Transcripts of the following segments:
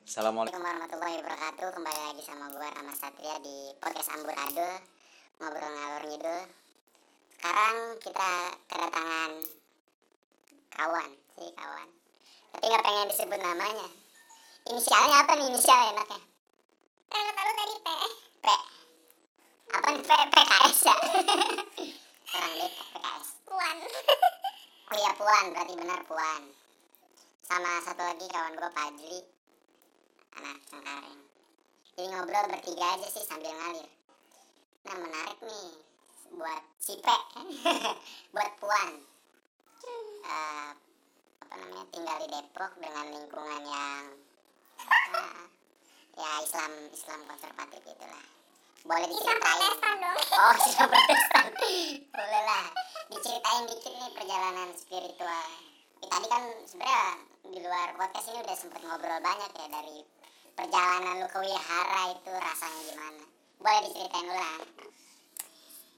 Assalamualaikum warahmatullahi wabarakatuh. Kembali lagi sama gue Rama Satria di Podcast Ambur Ade, ngobrol ngalor ngidul. Sekarang kita kedatangan kawan, tapi gak pengen disebut namanya. Inisialnya apa nih, inisialnya enaknya? Lalu tadi P apa nih, PKS ya? Orang Depok PKS Puan. Oh iya, Puan, berarti benar Puan. Sama satu lagi kawan gue Padli, anak NKRI. Jadi ngobrol bertiga aja sih sambil ngalir. Nah, menarik nih buat si P buat Puan. Tinggal di Depok dengan lingkungan yang ya Islam konservatif gitulah. Boleh diceritain? Oh, Islam Protestan. Boleh lah, diceritain dikit nih perjalanan spiritual. Tadi kan sebenarnya di luar podcast ini udah sempet ngobrol banyak ya, dari perjalanan lu ke Wihara itu rasanya gimana? Boleh diceritain ulang?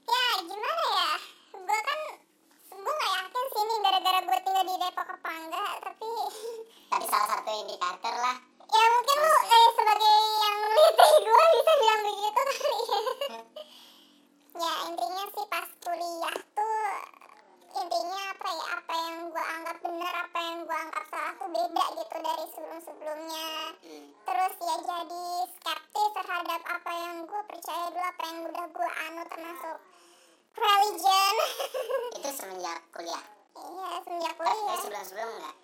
Ya gimana ya, gue gak yakin sih ini gara-gara gue tinggal di Depok apa enggak, tapi salah satu indikator lah. Ya mungkin lu sebagai yang lihat dari gue bisa bilang begitu kali ya. Ya intinya sih pas kuliah tuh, intinya apa yang gue anggap benar, apa yang gue anggap salah tuh beda gitu dari sebelum-sebelumnya. Terus ya jadi skeptis terhadap apa yang gue percaya dulu, apa yang udah gue anut, termasuk religion. Itu semenjak kuliah? Iya, semenjak kuliah. Sebelum-sebelum enggak?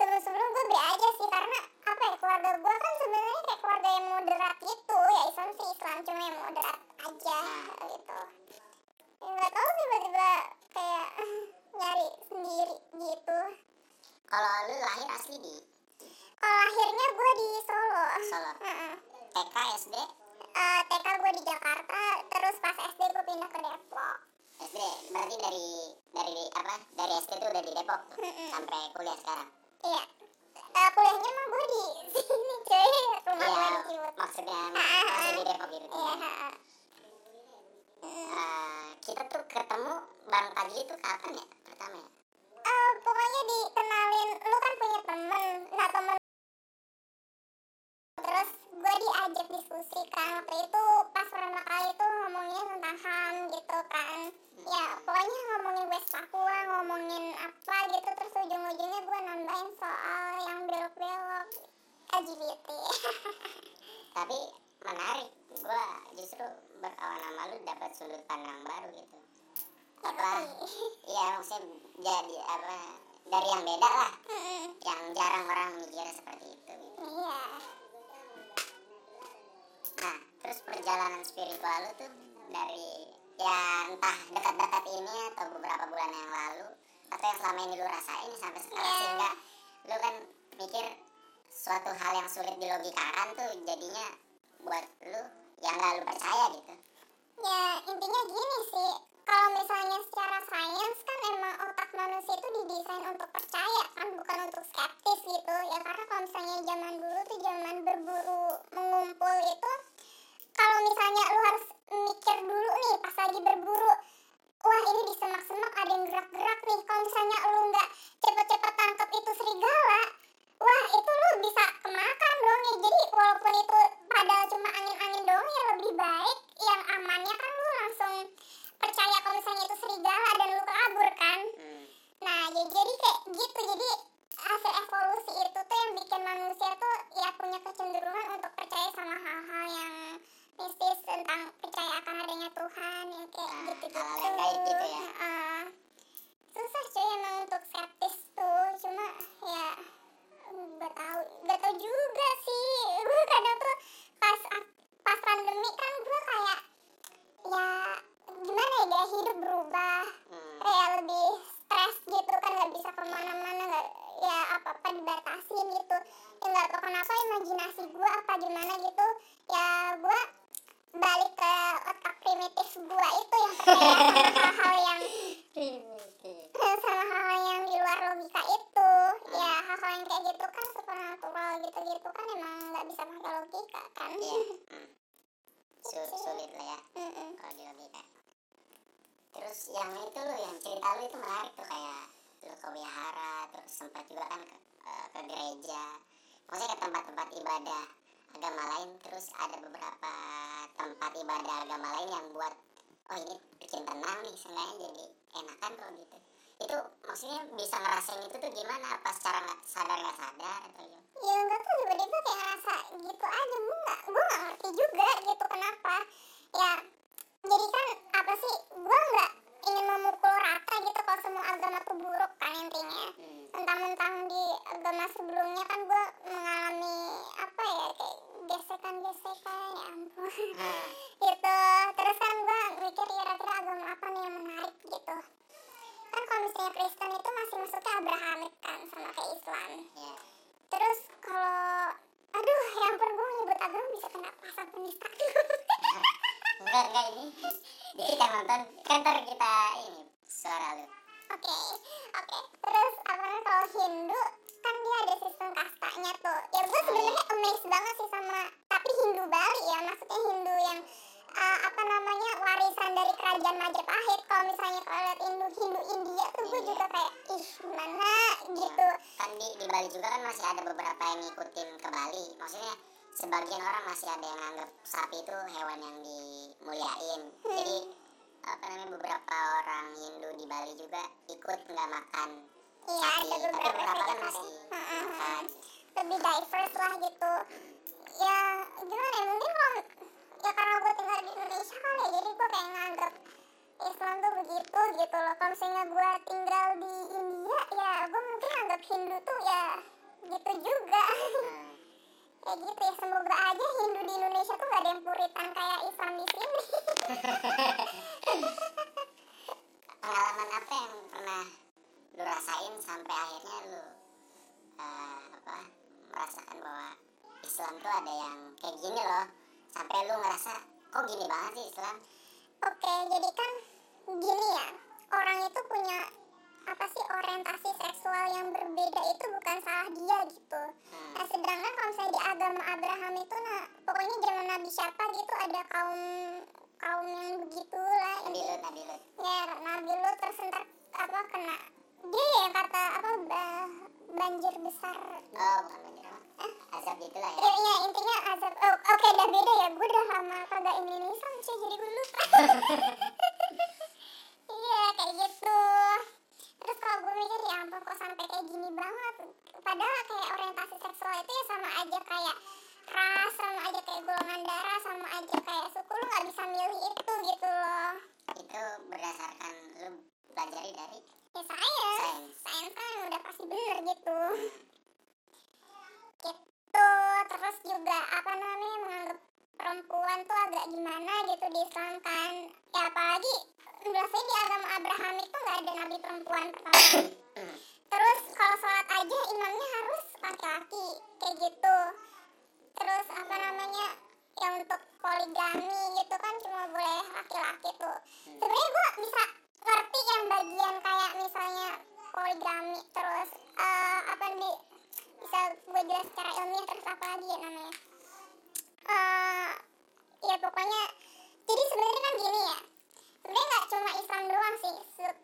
Sebelum-sebelum gue beda aja sih, karena apa ya, keluarga gue kan sebenarnya kayak keluarga yang moderat gitu. Ya Islam sih Islam, cuma yang moderat aja gitu. Nggak tahu tiba-tiba kayak nyari sendiri gitu. Kalau lu lahir asli di? Kalau lahirnya gue di Solo. Solo. TK SD? TK gue di Jakarta, terus pas SD gue pindah ke Depok. SD berarti dari SD tuh udah di Depok tuh, sampai kuliah sekarang? Iya. Kuliahnya mah gue di sini cuy, rumah gue di Cimut. Maksudnya masih di Depok gitu? Iya. Kita tuh ketemu Bang Padli tuh kapan ya pertama ya? Pokoknya dikenalin, lu kan punya temen. Terus gue diajak diskusi kan, waktu itu pas pertama kali tuh ngomongnya tentang HAM gitu kan. Ya pokoknya ngomongin West Papua, ngomongin apa gitu, terus ujung-ujungnya gue nambahin soal yang belok-belok LGBT. Tapi menarik, gue justru berkawan sama lu dapat sudut pandang baru gitu. Ya maksudnya jadi dari yang beda lah, yang jarang orang mikir seperti itu gitu. Iya. Nah, terus perjalanan spiritual lu tuh dari ya entah dekat-dekat ini atau beberapa bulan yang lalu, atau yang selama ini lu rasain sampai sekarang, sehingga lu kan mikir suatu hal yang sulit dilogikakan tuh jadinya buat lu yang gak lu percaya gitu. Ya intinya gini sih, kalau misalnya secara sains kan emang otak manusia itu didesain untuk percaya kan, bukan untuk skeptis gitu ya. Karena kalau misalnya zaman dulu tuh zaman berburu mengumpul itu, kalau misalnya lu harus mikir dulu nih pas lagi berburu, wah ini di semak-semak ada yang gerak-gerak nih, kalau misalnya lu nggak cepet-cepet tangkap itu serigala, wah itu lu bisa kemakan dong ya. Jadi walaupun itu padahal cuma angin-angin doang ya, lebih baik yang amannya kan lu langsung percaya kalau misalnya itu serigala dan lu kabur kan. Nah ya jadi kayak gitu, jadi hasil evolusi itu tuh yang bikin manusia tuh ya punya kecenderungan untuk percaya sama hal-hal yang mistis, tentang percaya akan adanya Tuhan yang kayak gitu-gitu, hal yang gaib gitu ya. Susah cuy emang untuk skeptis tuh, cuma ya gak tau juga sih. Gue kadang tuh pas pandemi kan gue kayak ya gimana ya, gaya hidup berubah, kayak lebih stres gitu kan, nggak bisa kemana-mana, nggak ya apa-apa dibatasin gitu. Ya nggak tahu kenapa imajinasi gue apa gimana gitu ya, gue balik ke otak primitif gue itu yang percaya sama hal-hal yang di luar logika itu. Ya hal-hal yang kayak gitu kan supernatural gitu-gitu kan emang nggak bisa pakai logika kan. Sulit lah ya kalau di logika. Terus yang itu lo, yang cerita lo itu menarik tuh, kayak lo ke Wihara, terus sempat juga kan ke gereja. maksudnya ke tempat-tempat ibadah agama lain. Terus ada beberapa tempat ibadah agama lain yang buat, oh ini bikin tenang nih, seenggaknya jadi enakan kok gitu. Itu maksudnya bisa ngerasain itu tuh gimana? Apa secara sadar nggak sadar atau gitu? Ya enggak tuh, tiba-tiba kayak ngerasa gitu aja. Gue nggak ngerti juga gitu kenapa. Ya jadi kan apa sih, gue nggak ingin memukul rata gitu kalau semua agama tuh buruk kan intinya. Mentang-mentang di agama sebelumnya kan gue mengalami apa ya kayak gesekan ya ampun gitu. Terus kan gue mikir kira-kira agama apa nih yang menarik gitu. Kan kalau misalnya Kristen itu masih masuknya Abrahamik kan sama kayak Islam. Terus kalau aduh ya ampun, gue nyebut agama bisa kena pasal penista. Enggak ini jadi kita nonton kantor kita ini suara lu. Oke. Terus apalagi kalau Hindu kan dia ada sistem kastanya tuh. Ya gue sebenarnya amazed banget sih sama, tapi Hindu Bali ya, maksudnya Hindu yang warisan dari kerajaan Majapahit. Kalau misalnya kalau lihat Hindu India tuh gue juga kayak ih mana gitu. Kan di Bali juga kan masih ada beberapa yang ngikutin ke Bali. Maksudnya sebagian orang masih ada yang anggap sapi itu hewan yang dimuliain. Jadi beberapa orang Hindu di Bali juga ikut nggak makan sapi, ada beberapa kan masih makan. Lebih diverse lah gitu. Ya gimana ya, mungkin kalau ya karena gue tinggal di Indonesia kali ya, jadi gue kayak nganggep Islam tuh begitu gitu loh. Kalau misalnya gue tinggal di India ya gue mungkin nganggep Hindu tuh ya gitu juga. Kayak gitu ya, semoga aja Hindu di Indonesia tuh gak ada yang puritan kayak Islam di sini. Pengalaman apa yang pernah lu rasain sampai akhirnya lu merasakan bahwa Islam tuh ada yang kayak gini loh, sampai lu ngerasa kok gini banget sih Islam? Oke, jadi kan gini ya, orang itu punya apa sih orientasi seksual yang berbeda itu bukan salah dia gitu. Nah sedangkan kalau misalnya di agama Abraham itu pokoknya zaman Nabi siapa gitu ada kaum yang begitulah. Nabi Lut. Ya Nabi Lut terus ntar kena dia yang kata banjir besar. Bukan banjir apa? Azab gitulah ya. Iya intinya azab. Oke, udah beda ya, gue udah lama kagak Indonesia jadi gue lupa. Iya kayak gitu. Terus kalau gue mikir ya ampun kok sampai kayak gini banget. Padahal kayak orientasi seksual itu ya sama aja kayak ras, sama aja kayak golongan darah, sama aja kayak suku, lu nggak bisa milih itu gitu loh. Itu berdasarkan lu pelajari dari ya sains kan udah pasti bener gitu. Gitu terus juga menganggap perempuan tuh agak gimana gitu di Islam kan ya, apalagi biasanya di agama Abraham itu nggak ada nabi perempuan pertama. Terus kalau sholat aja imamnya harus laki-laki kayak gitu. Terus ya untuk poligami gitu kan cuma boleh laki-laki tuh. Sebenarnya gue bisa ngerti yang bagian kayak misalnya poligami terus bisa gue jelas secara ilmiah. Terus apa lagi ya namanya ya pokoknya jadi sebenarnya kan gini ya. Sebenarnya nggak cuma Islam doang sih,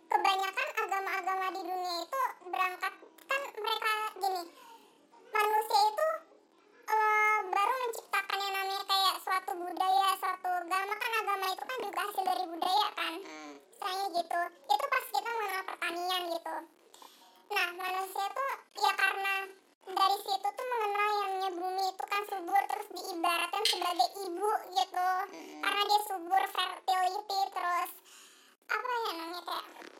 kebanyakan agama-agama di dunia itu berangkat kan mereka gini, manusia itu baru menciptakan yang namanya kayak suatu budaya, suatu agama kan. Agama itu kan juga hasil dari budaya kan, misalnya gitu. Itu pas kita mengenal pertanian gitu. Nah manusia tuh ya karena dari situ tuh mengenal yang namanya bumi itu kan subur, terus diibaratkan sebagai ibu gitu. Karena dia subur, fertility, terus kayak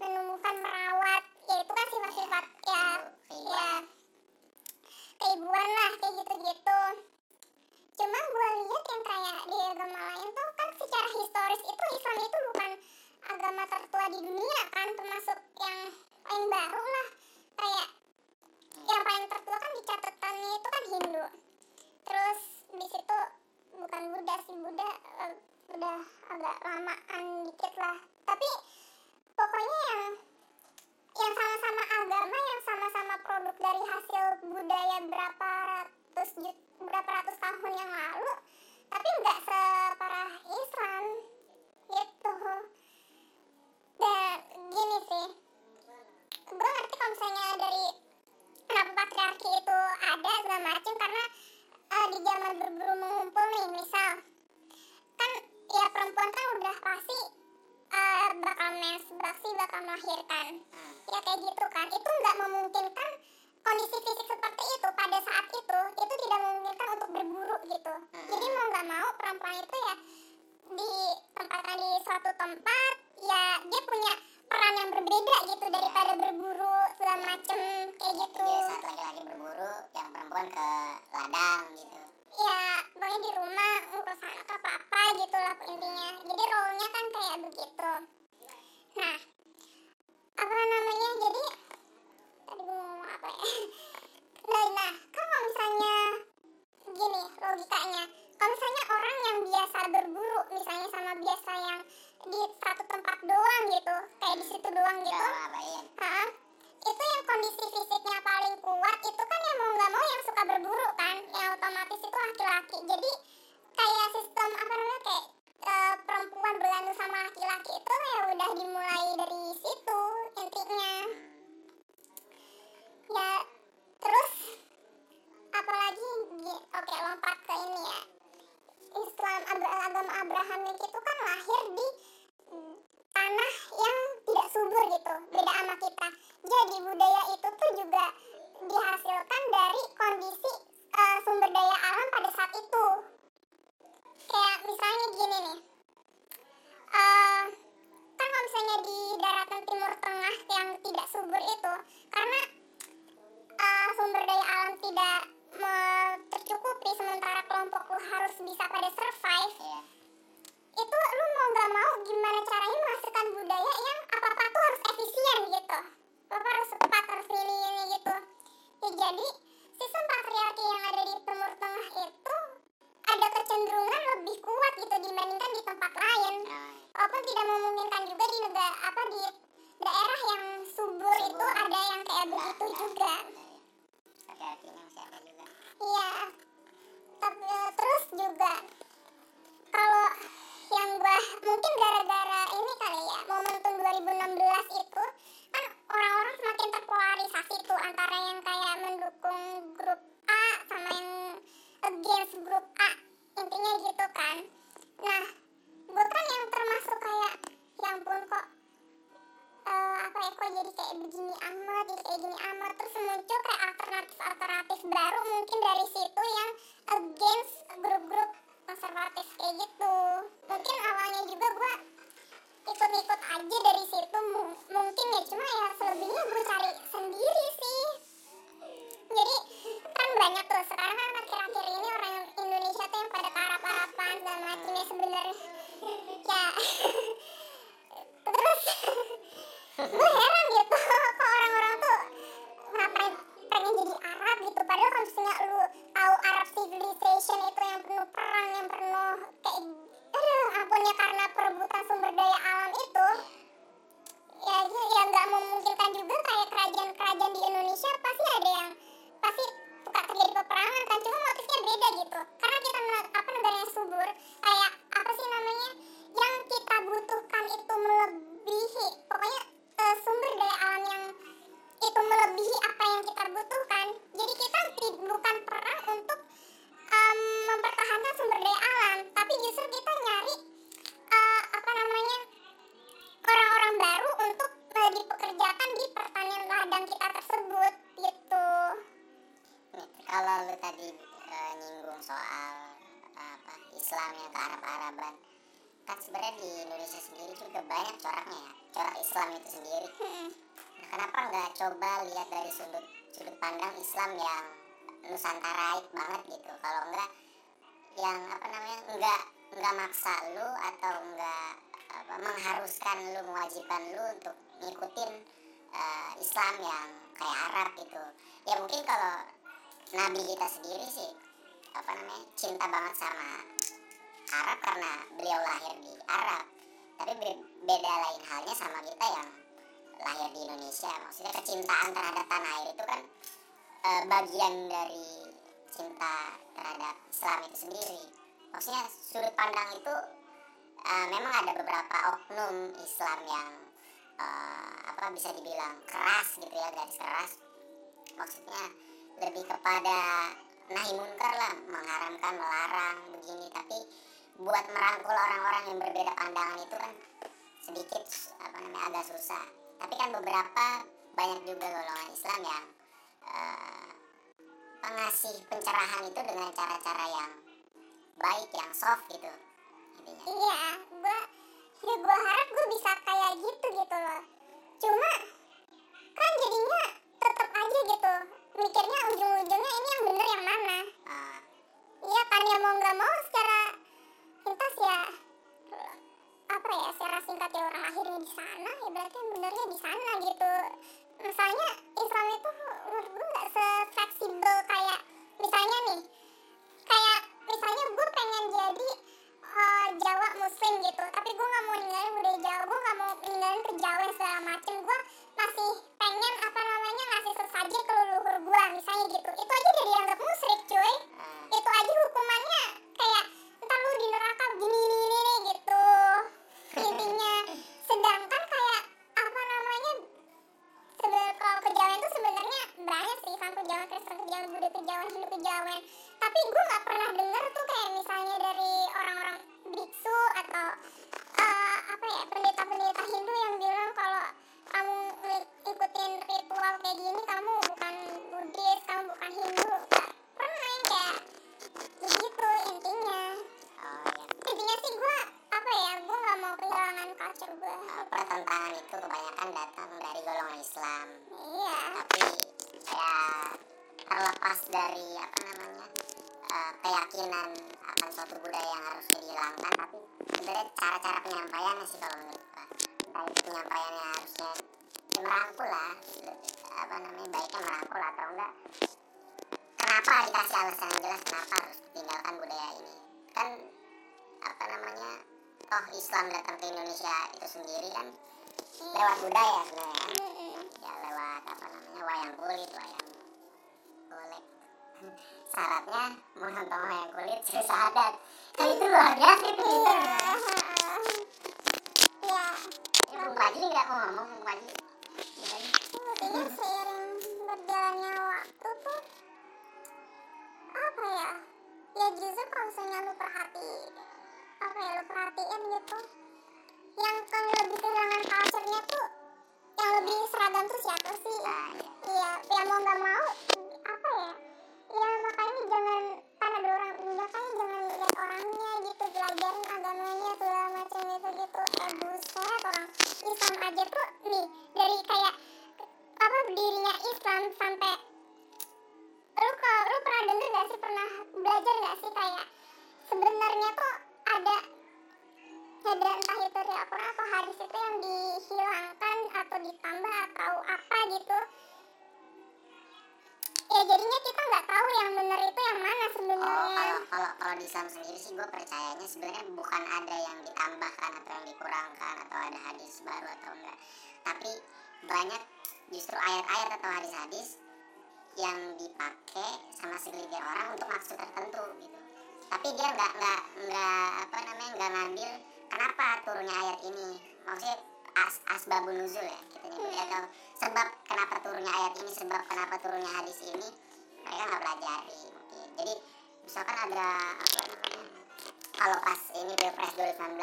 menumbuhkan, merawat, ya itu kan sifat-sifat ya keibuan lah kayak gitu-gitu. Cuma gue lihat yang kayak di agama lain tuh kan secara historis itu Islam itu bukan agama tertua di dunia kan, termasuk yang baru lah. Kayak yang paling tertua kan di catatannya itu kan Hindu. Terus di situ bukan Buddha sih, Buddha udah agak lamaan dikit lah. Tapi pokoknya yang sama-sama agama, yang sama-sama produk dari hasil budaya berapa ratus tahun yang lalu, tapi nggak separah Islam gitu. Dan gini sih, gue ngerti kalau misalnya dari kenapa patriarki itu ada segala macam, karena berburu mengumpul nih, misal kan ya perempuan kan udah pasti bakal mens, pasti bakal melahirkan, ya kayak gitu kan. Itu nggak memungkinkan kondisi fisik seperti itu pada saat itu tidak memungkinkan untuk berburu gitu. Jadi mau nggak mau perempuan itu ya ditempatkan di suatu tempat, ya dia punya peran yang berbeda gitu daripada berburu segala macem kayak gitu. Jadi saat lagi berburu yang perempuan ke ladang gitu. Iya, pokoknya di rumah ngumpul sanak apa-apa gitu lah intinya. Jadi role-nya kan kayak begitu. Nah, apa namanya, jadi tadi gue ngomong apa ya? Nah, kalau misalnya gini logikanya, kalau misalnya orang yang biasa berburu misalnya sama biasa yang di satu tempat doang gitu, kayak di situ doang gitu, itu yang kondisi fisiknya paling kuat itu kan yang mau nggak mau yang suka berburu kan, yang otomatis itu laki-laki. Jadi kayak sistem apa namanya, kayak perempuan bergantung sama laki-laki itu ya udah dimulai dari situ intinya. Ya terus apalagi oke, lompat ke ini ya, Islam, agama Abraham itu kan lahir di tanah yang tidak subur gitu, beda sama kita. Jadi budaya itu tuh juga dihasilkan dari kondisi sumber daya alam pada saat itu. Kayak misalnya gini nih, kan kalau misalnya di daratan Timur Tengah yang tidak subur itu, karena sumber daya alam tidak tercukupi, sementara kelompok lu harus bisa pada survive, itu lu mau gak mau gimana caranya menghasilkan budaya yang apa-apa tuh harus efisien gitu, apa harus cepat, harus ini gitu ya. Jadi sistem patriarki yang ada di Timur Tengah itu ada kecenderungan lebih kuat gitu dibandingkan di tempat lain, walaupun tidak memungkinkan juga di negara apa di daerah yang subur itu ada yang kayak begitu juga. Iya, terus juga kalau yang gua mungkin gara-gara ini kali ya, momentum 2016 itu kan orang-orang semakin terpolarisasi tuh antara yang kayak mendukung grup A sama yang against grup A, intinya gitu kan. Nah, gua kan yang termasuk kayak ya ampun kok kok jadi kayak begini amat, jadi kayak gini amat. Terus muncul kayak alternatif baru mungkin dari situ yang against grup-grup konservatif kayak gitu. Mungkin awalnya juga gue ikut-ikut aja dari situ mungkin ya, cuma ya selebihnya gue cari sendiri sih. Jadi kan banyak tuh sekarang kan akhir-akhir ini orang Indonesia tuh yang pada parah-parahan dan macamnya sebenarnya ya. Terus gue heran gitu kok orang-orang tuh ngapain pengen jadi Arab gitu, padahal kalau misalnya lu tahu Arab civilization itu yang penuh perang, yang penuh kayak ampunnya karena perebutan sumber daya alam itu ya, yang nggak memungkinkan juga. Kayak kerajaan-kerajaan di Indonesia pasti ada yang pasti suka terjadi peperangan kan, cuma motifnya beda gitu, karena kita negara yang subur. Kayak apa sih namanya yang kita butuhkan itu melebihi, pokoknya sumber daya alam yang itu melebihi apa yang kita butuhkan. Jadi kita bukan perang untuk mempertahankan sumber daya alam, tapi justru kita nyari orang-orang baru untuk dipekerjakan di pertanian ladang kita tersebut gitu. Kalau lu tadi nyinggung soal Islam yang ke Arab-Araban, kan sebenarnya di Indonesia sendiri juga banyak coraknya ya, corak Islam itu sendiri. Nah, kenapa nggak coba lihat dari sudut pandang Islam yang nusantaraik banget gitu? Kalau nggak yang nggak maksa lu atau nggak mengharuskan lu, mewajibkan lu untuk ngikutin Islam yang kayak Arab gitu. Ya mungkin kalau Nabi kita sendiri sih cinta banget sama Arab karena beliau lahir di Arab, tapi beda lain halnya sama kita yang lahir di Indonesia. Maksudnya kecintaan terhadap tanah air itu kan bagian dari cinta terhadap Islam itu sendiri. Maksudnya sudut pandang itu memang ada beberapa oknum Islam yang bisa dibilang keras gitu ya, garis keras. Maksudnya lebih kepada nahi munkar lah, mengharamkan, melarang begini, tapi buat merangkul orang-orang yang berbeda pandangan itu kan sedikit agak susah. Tapi kan banyak juga golongan Islam yang pengasih pencerahan itu dengan cara-cara yang baik, yang soft gitu intinya. Iya, gue harap gue bisa kayak gitu loh. Cuma kan jadinya tetap aja gitu mikirnya ujung-ujungnya ini yang bener yang mana. Iya kan, ya mau nggak mau secara pintas ya secara singkat ya orang akhirnya di sana, ya berarti yang benernya di sana gitu. Misalnya Islam itu menurut gue nggak se-fleksibel kayak misalnya gue pengen jadi Jawa Muslim gitu, tapi gue nggak mau ninggalin budaya Jawa, gue nggak mau ninggalin kejawen segala macem, gue masih pengen ngasih sesajen ke leluhur gue misalnya gitu. Itu aja udah dianggap musyrik cuy, itu aja hukumannya kayak entar lu di neraka begini gitu intinya. Sedangkan kayak kalau kejawen itu sebenarnya banyak sih, Islam kejawen, Kristen kejawen, Buddha kejawen, Hindu kejawen, tapi gue nggak pernah dengar tuh kayak misalnya dari orang-orang biksu atau pendeta-pendeta Hindu yang bilang kalau kamu ikutin ritual kayak gini kamu bukan Buddhis, kamu bukan Hindu. Pernah yang kayak begitu intinya. Intinya sih gue nggak mau kehilangan culture gue. Pertentangan itu kebanyakan datang dari golongan Islam. Iya. Tapi ya terlepas dari keyakinan akan suatu budaya yang harus dihilangkan, tapi sebenarnya cara-cara penyampaiannya sih kalau menurut gue, baik penyampaiannya harusnya merangkul lah, baiknya merangkul atau enggak. Kenapa dikasih alasan yang jelas kenapa harus ditinggalkan budaya ini? Kan Islam datang ke Indonesia itu sendiri kan lewat budaya sebenarnya, ya lewat wayang kulit, wayang golek. Syaratnya menonton wayang kulit sesadat. Itu luar biasa itu. Iya. Ibu Padli nggak mau ngomong, Ibu Padli. Intinya seiring berjalannya waktu tuh ya justru kalau misalnya lu perhatiin gitu, yang kan lebih kehilangan culture-nya tuh yang lebih seragam tuh siapa sih? Iya, yang mau nggak mau makanya jangan jangan lihat orangnya gitu, belajarin agamanya segala macam gitu. Buset, orang Islam aja tuh nih dari kayak berdirinya Islam sampai lu pernah denger nggak sih, pernah belajar nggak sih kayak sebenarnya tuh ada entah itu di Al-Quran atau hadis itu yang dihilangkan atau ditambah atau apa gitu. Ya jadinya kita nggak tahu yang benar itu yang mana sebenarnya. Kalau di Islam sendiri sih gue percayanya sebenarnya bukan ada yang ditambahkan atau yang dikurangkan atau ada hadis baru atau enggak, tapi banyak justru ayat-ayat atau hadis-hadis yang dipakai sama segelintir orang untuk maksud tertentu gitu. Tapi dia nggak ngambil kenapa turunnya ayat ini, maksudnya asbabun nuzul ya gitu ya, atau sebab kenapa turunnya ayat ini, sebab kenapa turunnya hadis ini, mereka nggak pelajari mungkin. Jadi misalkan ada kalau pas ini Pilpres 2019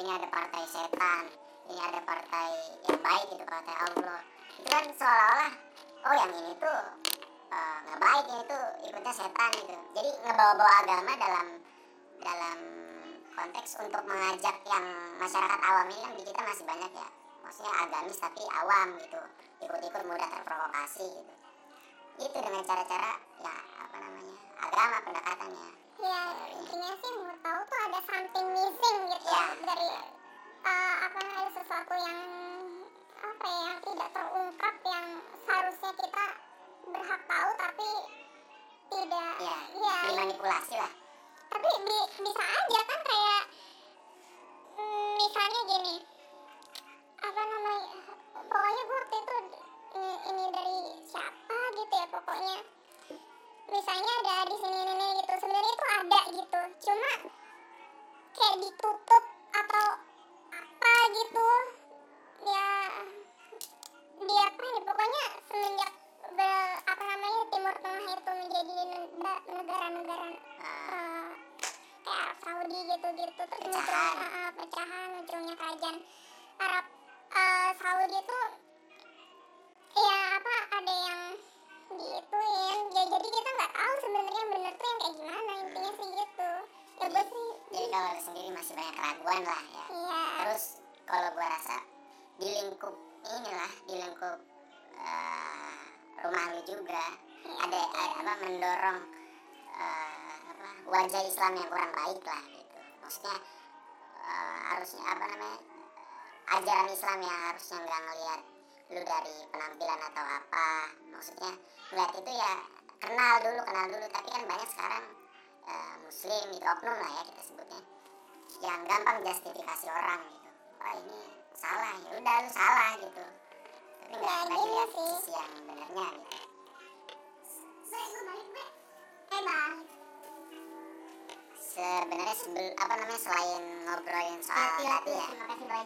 ini ada partai setan, ini ada partai yang baik gitu, partai Allah, itu kan seolah-olah yang ini tuh nggak baik, ini tuh ikutnya setan gitu. Jadi ngebawa-bawa agama dalam konteks untuk mengajak yang masyarakat awam ini kan di kita masih banyak ya, maksudnya agamis tapi awam gitu, ikut-ikut mudah terprovokasi gitu. Itu dengan cara-cara ya agama pendekatannya. Ya intinya sih menurut tahu tuh ada something missing gitu ya. Dari sesuatu yang yang tidak terungkap, yang seharusnya kita berhak tahu tapi tidak dimanipulasi lah. Tapi bisa aja kan kayak misalnya gini pokoknya gue waktu itu ini dari siapa gitu ya, pokoknya misalnya ada di sini gitu, sebenarnya itu ada gitu cuma kayak ditutup atau apa gitu dia pokoknya semenjak Timur Tengah itu menjadi negara-negara kayak Arab Saudi gitu-gitu, terus munculnya kerajaan Arab Saudi itu ya ada yang gituin ya, jadi kita nggak tahu sebenarnya yang bener tuh yang kayak gimana, intinya sih gitu. Jadi kalau sendiri masih banyak keraguan lah ya. Iya. Terus kalau gue rasa di lingkup inilah, di lingkup rumah lu juga ada mendorong wajah Islam yang kurang baik lah gitu. Maksudnya harusnya ajaran Islam yang harusnya nggak ngelihat lu dari penampilan atau apa, maksudnya ngelihat itu ya kenal dulu, tapi kan banyak sekarang muslim gitu, oknum lah ya kita sebutnya, yang gampang justifikasi orang gitu, oh ini salah, ya udah lu salah gitu, tapi nggak lihat sisi yang benernya gitu. Sebenarnya selain ngobrolin soal tadi ya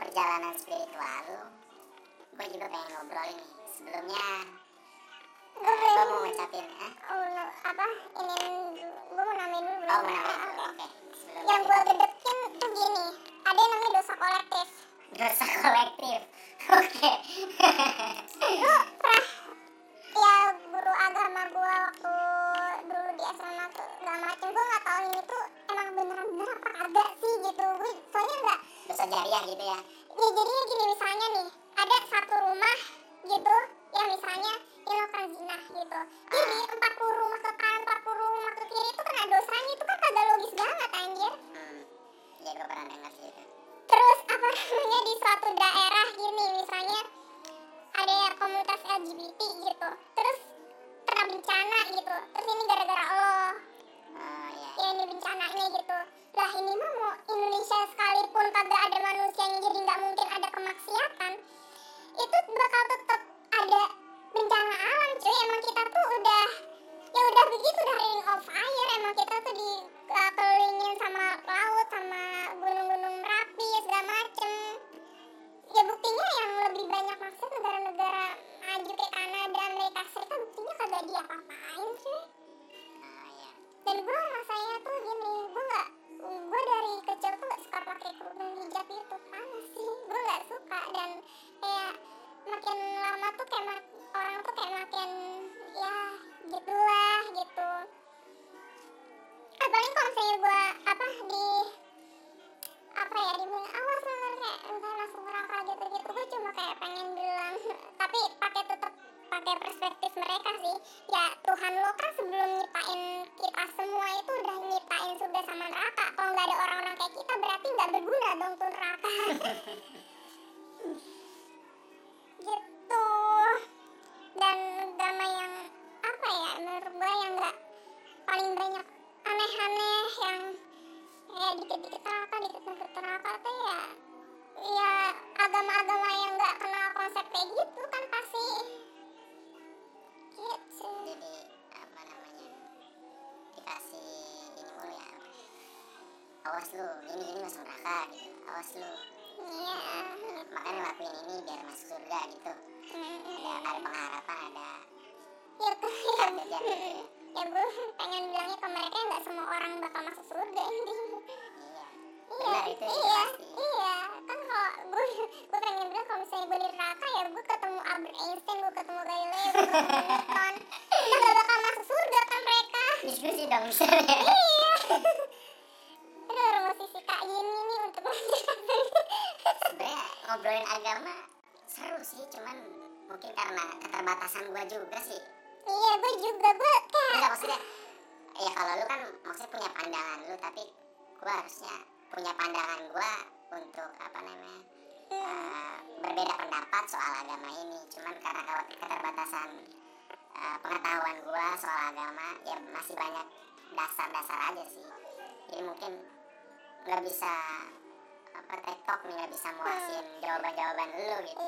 perjalanan spiritual lu, gue juga pengen ngobrol ini. Sebelumnya gue mau ngucapin Oke. Yang gue gedekin tuh gini, ada yang namanya dosa kolektif. Oke. Lu pernah ya, guru agama gue waktu dulu di SMA tuh gak macem, gue gak tau ini tuh emang beneran apa kagak sih gitu. Gue soalnya gak dosa jariah gitu ya. Ya jadinya gini, misalnya nih ada satu rumah gitu yang misalnya ya melakukan zina gitu, jadi 40 rumah ke kanan 40 rumah ke kiri itu kena dosanya, itu kan kagak logis banget anjir. Ya gue pernah dengar sih itu. Terus di suatu daerah gini misalnya ada komunitas LGBT gitu, terus kena bencana gitu, terus ini gara-gara ya ini bencananya gitu lah. Ini mah mau Indonesia sekalipun kagak ada manusianya, jadi gak mungkin ada kemaksiatan, itu bakal tetap ada bencana alam cuy. Emang kita tuh udah begitu, udah ring of fire, emang kita tuh dikelilingin sama laut, sama gunung-gunung Merapi segala macem. Ya buktinya yang lebih banyak maksud negara-negara maju kayak Kanada, Amerika Serikat, buktinya kagak diapa-apain cuy. Dan gue rasanya tuh gini, gue dari kecil tuh gak suka pakai kerudung hijab itu, panas sih, gue gak suka. Dan kayak makin lama tuh kayak orang tuh kayak makin ya gitulah gitu. Apalagi kalau misalnya gue dibilang awas bener kayak enggak langsung ngerangka gitu, gue cuma kayak pengen bilang, tapi tetap pakai perspektif mereka sih. Ya Tuhan lo kan sebelum nyiptain kita semua itu udah nyiptain surga sama neraka. Kalau nggak ada orang-orang kayak kita berarti nggak berguna dong tuh neraka. Gitu. Dan agama yang menurut gue yang nggak paling banyak aneh-aneh, yang ya dikit-dikit neraka tuh ya agama-agama yang nggak kenal konsep kayak gitu kan pasti. Jadi dikasih ini mulu ya, awas lu ini masuk neraka gitu, awas lu makanya lakuin ini biar masuk surga gitu. Ada pengharapan, ada ya gue pengen bilangnya ke mereka, nggak semua orang bakal masuk surga ini. Iya, kan kalau gue pengen bilang kalau misalnya gue di neraka ya gue ketemu Albert Einstein, gue ketemu Galileo, gue ketemu Newton, kita gak bakal masuk surga kan mereka. Diskusi dong misalnya. Iya. Aduh, musisi Kak Yeni nih untuk menjelaskan. Sebenernya ngobrolin agama seru sih, cuman mungkin karena keterbatasan gue juga sih. Iya, gue juga kayak. Enggak, maksudnya ya kalau lu kan maksudnya punya pandangan lu, tapi gue harusnya punya pandangan gue untuk berbeda pendapat soal agama ini. Cuman karena keterbatasan pengetahuan gue soal agama, ya masih banyak dasar-dasar aja sih, jadi mungkin nggak bisa TikTok nih, nggak bisa muasin jawaban-jawaban lu gitu.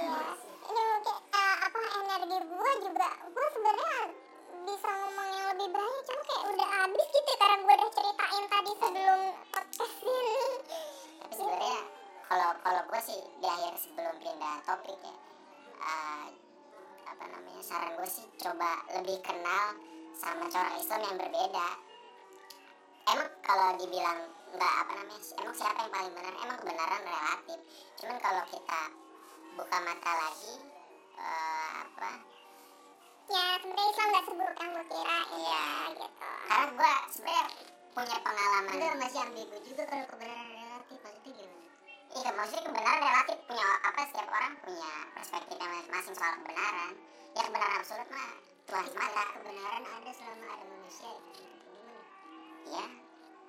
Ini mungkin energi gue juga, gue sebenarnya bisa ngomong yang lebih banyak cuma kayak udah habis gitu karena gue udah ceritain tadi sebelum podcast ini. Tapi sebenarnya kalau gue sih di akhir sebelum pindah topik ya, saran gue sih coba lebih kenal sama corak Islam yang berbeda. Emang kalau dibilang emang siapa yang paling benar? Emang kebenaran relatif. Cuman kalau kita buka mata lagi, ya sebenarnya Islam nggak seburuk yang gue kira. Iya gitu. Karena gue sebenarnya punya pengalaman. Itu masih ambigu juga kalau kebenaran relatif. Maksudnya gimana? Iya, maksudnya kebenaran relatif, punya setiap orang punya perspektif yang masing-masing soal kebenaran. Ya kebenaran absolut mah Tuhan semata. Kebenaran ada selama ada manusia. Iya.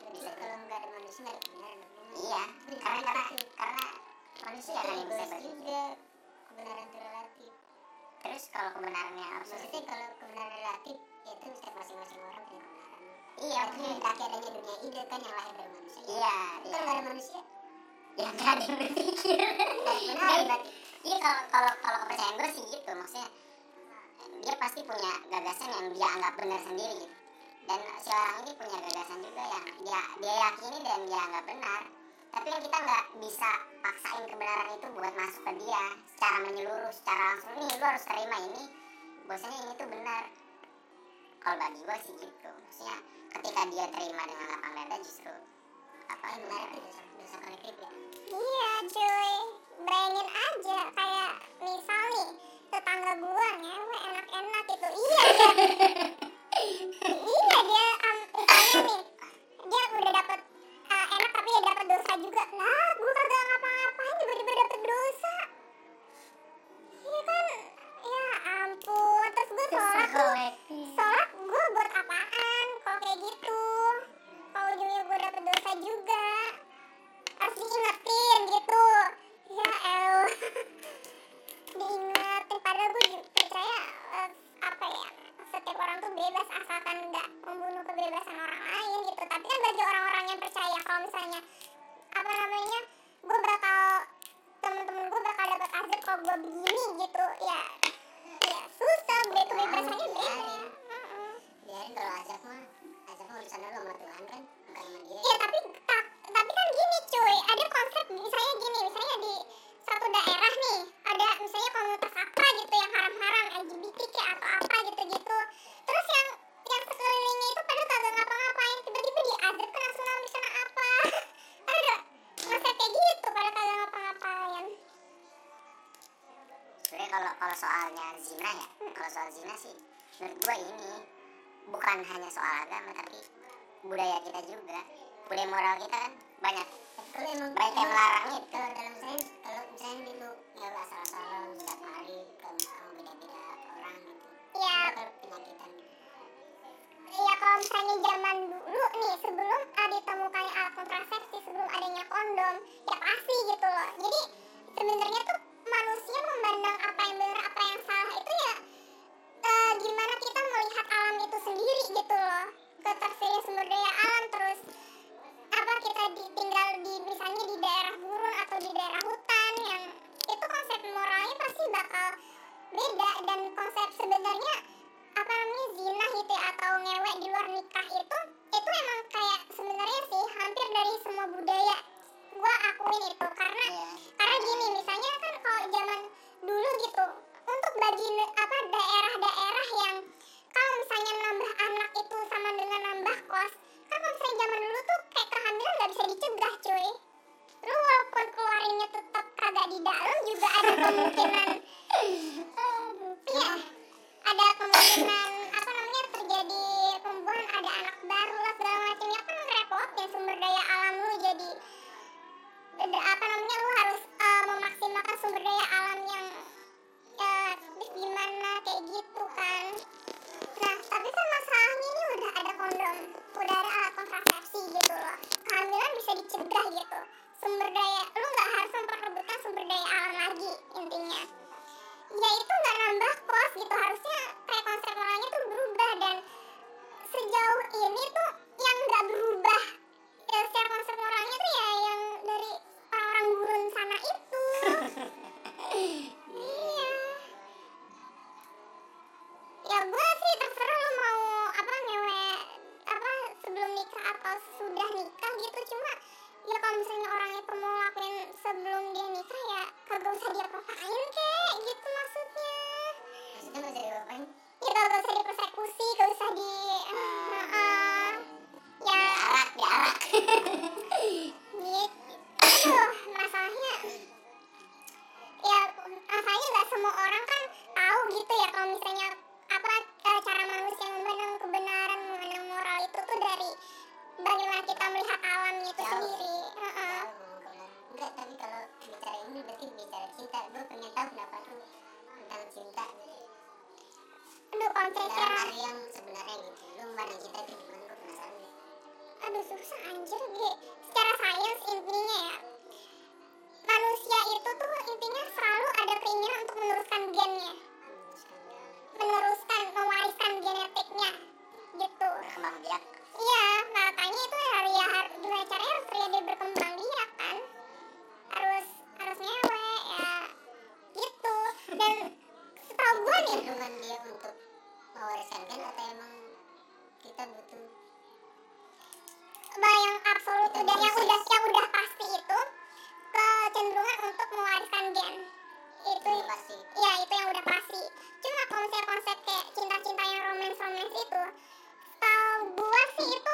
Jadi kalau nggak ada manusia nggak ada kebenaran. Iya. Karena manusia kan yang besar juga kebenaran itu relatif. Terus kalau kebenarannya absolut, maksudnya kalau kebenaran relatif ya itu setiap masing-masing orang punya kebenaran. Iya. Tapi adanya dunia ide kan yang lahir dari manusia. Iya. Kalau nggak ada manusia ya nggak ada yang berpikir. Iya, kalau kepercayaan gue sih gitu, maksudnya dia pasti punya gagasan yang dia anggap benar sendiri, dan si orang ini punya gagasan juga yang dia yakini dan dia anggap benar. Tapi kan kita nggak bisa paksain kebenaran itu buat masuk ke dia secara menyeluruh, secara langsung nih lu harus terima ini, bahwasanya ini tuh benar. Kalau bagi gue sih gitu, maksudnya ketika dia terima dengan lapang dada justru apa yang benar itu dosa kolektif ya. Iya cuy, bayangin aja kayak misal nih tetangga gua ngewe enak-enak gitu. Iya dia iya dia misalnya nih dia udah dapet enak tapi ya dapet dosa juga. Nah gua kagak ngapa-ngapain tiba-tiba dapet dosa. Iya kan, ya ampun. Terus gua sholat gua buat apaan kalau kayak gitu, kalau ujungnya gua dapet dosa juga. Harus diingetin gitu. Ya elah, diingetin. Padahal gue percaya setiap orang tuh bebas asalkan nggak membunuh kebebasan orang lain gitu. Tapi kan bagi orang-orang yang percaya, kalau misalnya temen-temen gue bakal dapet azab kalau gue begini gitu, ya susah gitu, bebasannya beda. Biarin kalau azab mah urusan lo sama Tuhan kan, bukan sama dia. Iya tapi kan gini cuy, ada konsep misalnya di satu daerah nih ada misalnya komunitas apa gitu yang haram-haram LGBTQ atau apa gitu-gitu. Terus yang sekelilingnya itu pada kagak ngapa-ngapain, tiba-tiba diazab kan langsung ngambil sana apa. Ada masa kayak gitu pada kagak ngapa-ngapain. Sebenarnya kalau soalnya zina ya, kalau soal zina sih menurut gue ini bukan hanya soal agama tapi budaya kita juga. Budaya moral kita kan banyak yang melarang itu. Kalau dalam sains, kalau misalnya dulu ya asal-asalan setiap hari kamu beda-beda orang gitu. Iya. Penyakitan. Iya kalau misalnya zaman dulu nih sebelum ditemukannya alat kontrasepsi, sebelum adanya kondom, ya pasti gitu loh. Jadi sebenarnya tuh manusia memandang apa yang benar, apa yang salah itu ya gimana kita melihat alam itu sendiri gitu loh. Ketersediaan sumber daya alam, terus kita tinggal di misalnya di daerah gurun atau di daerah hutan, yang itu konsep moralnya pasti bakal beda. Dan konsep sebenarnya zina gitu ya, atau ngewe di luar nikah itu emang kayak sebenarnya sih hampir dari semua budaya, gua akuin itu. Karena gini, misalnya kan kalau zaman dulu gitu untuk bagi daerah-daerah yang kalau misalnya nambah anak itu sama dengan nambah kos. Kan kalau misalnya zaman dulu tuh kayak kehamilan gak bisa dicegah cuy. Lu walaupun keluarinnya tetap kagak di dalam juga ada kemungkinan terjadi pembuahan, ada anak baru lah segala macamnya. Kan ngerepotin sumber daya alam lu, jadi lu harus memaksimalkan sumber daya alam yang gimana kayak gitu kan. Nah tapi kan masalahnya ini udah ada kondom, udah ada alat kontrasepsi gitu loh, kehamilan bisa dicegah gitu. Sumber daya lu nggak harus memperebutkan sumber daya alam lagi, intinya ya itu nggak nambah kos gitu. Harusnya kayak konsep moralnya tuh berubah, dan sejauh ini tuh yang nggak berubah ya, secara konsep moralnya tuh ya yang dari orang-orang gurun sana itu. Iya ya, gue sih terserah lu mau ngewe sebelum nikah atau sudah nikah gitu. Cuma ya kalau misalnya orang itu mau lakuin sebelum dia nikah ya kagak usah dia perpain kek gitu, maksudnya gak usah diperpain ya, kagak usah dipersekusi, gak usah di dari bagaimana kita melihat alam itu jauh sendiri. Heeh. Enggak, tapi kalau bicara ini berarti bicara cinta. Gue pengen tahu pendapat lu tentang cinta. Aduh, konsepnya dari yang sebenarnya gitu. Lu memandang cinta itu gimana, gue penasaran deh. Aduh, susah anjir deh. Secara sains intinya ya, manusia itu tuh intinya selalu ada keinginan untuk meneruskan gennya, meneruskan, mewariskan genetiknya gitu. Berkembang biak. Iya, makanya itu harus ya, gimana caranya harus terlihat dia berkembang biak kan, harus nyewe ya gitu. Dan setahu gue nih, cuman dia untuk mewariskan gen atau emang kita butuh bayang absolut dan yang udah pasti itu kecenderungan untuk mewariskan gen itu pasti. Ya itu yang udah pasti. Cuma konsep-konsep kayak cinta-cinta yang romance-romance itu, tau gua sih itu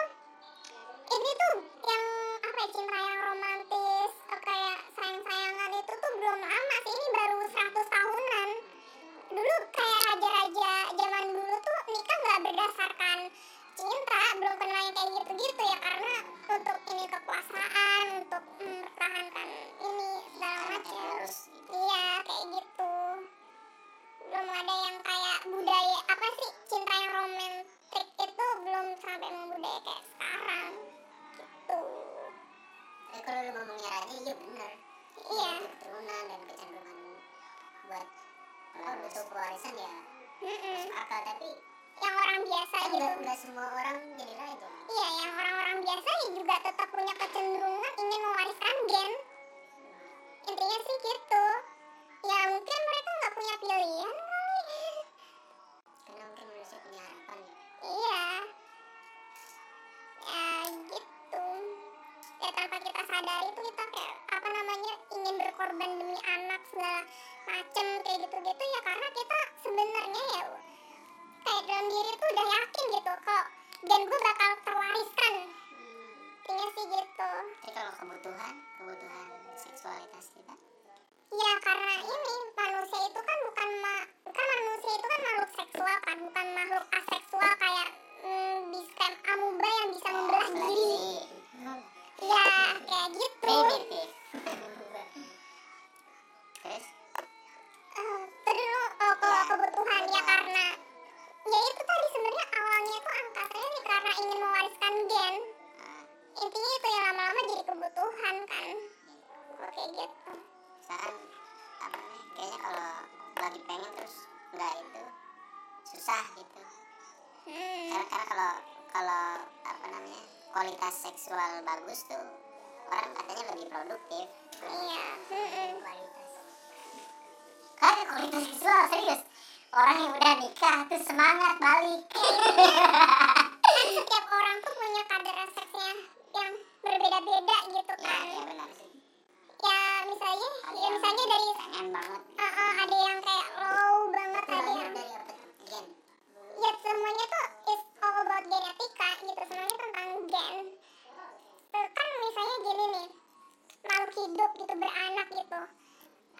ini tuh yang apa ya, cinta yang romantis kayak sayang-sayangan itu tuh belum lama sih, ini baru 100 tahunan. Dulu kayak raja-raja zaman dulu tuh nikah nggak berdasarkan cinta, belum kenal yang kayak gitu-gitu ya, karena untuk ini kekuasaan, untuk mempertahankan ini segala macam. Iya kayak gitu, belum ada yang kayak budaya apa sih, cinta yang romantik itu belum sampai membudaya kayak sekarang gitu. Tapi kalau lu ngomongnya raja, iya bener, iya keturunan dan kecenderungan buat kalau butuh pewarisan ya akal. Tapi yang orang biasa gitu, nggak semua orang jadi raja. Iya, yang orang-orang biasa ya juga tetap punya kecenderungan ingin mewariskan gen. Intinya sih gitu. Ya mungkin mereka nggak punya pilihan kali. Karena mungkin manusia punya harapan ya. Iya. Ya gitu. Ya tanpa kita sadari tuh kita kayak apa namanya, ingin berkorban demi anak segala macem kayak gitu-gitu ya, karena kita sebenarnya ya kayak dalam diri tuh udah yakin gitu kok dan gue bakal terwariskan. Intinya sih gitu. Tapi kalau kebutuhan seksualitas kita ya, karena ini manusia itu kan bukan manusia itu kan makhluk seksual kan, bukan makhluk aseksual kayak bisa amuba yang bisa membelah diri. Ya kayak gitu. Terus kalau kebutuhan ya, karena ya itu tadi sebenarnya awalnya tuh angkatnya sih karena ingin mewariskan gen. Intinya itu ya lama-lama jadi kebutuhan kan. Oke gitu. Saat apa nih? Kayaknya kalau lagi pengen terus nggak itu susah gitu. Karena kalau apa namanya, kualitas seksual bagus tuh orang katanya lebih produktif. Iya. Kualitas. Karena kualitas seksual serius. Orang yang udah nikah tuh semangat balik. Setiap orang tuh punya kadar seksnya yang berbeda-beda gitu kan. Ya, benar sih. Ya misalnya, misalnya dari pengen banget. Ada yang kayak low banget, ada yang dari apa? Gen. Ya semuanya tuh is all about genetika gitu, semuanya tentang gen. Kan misalnya gini nih, makhluk hidup gitu beranak gitu.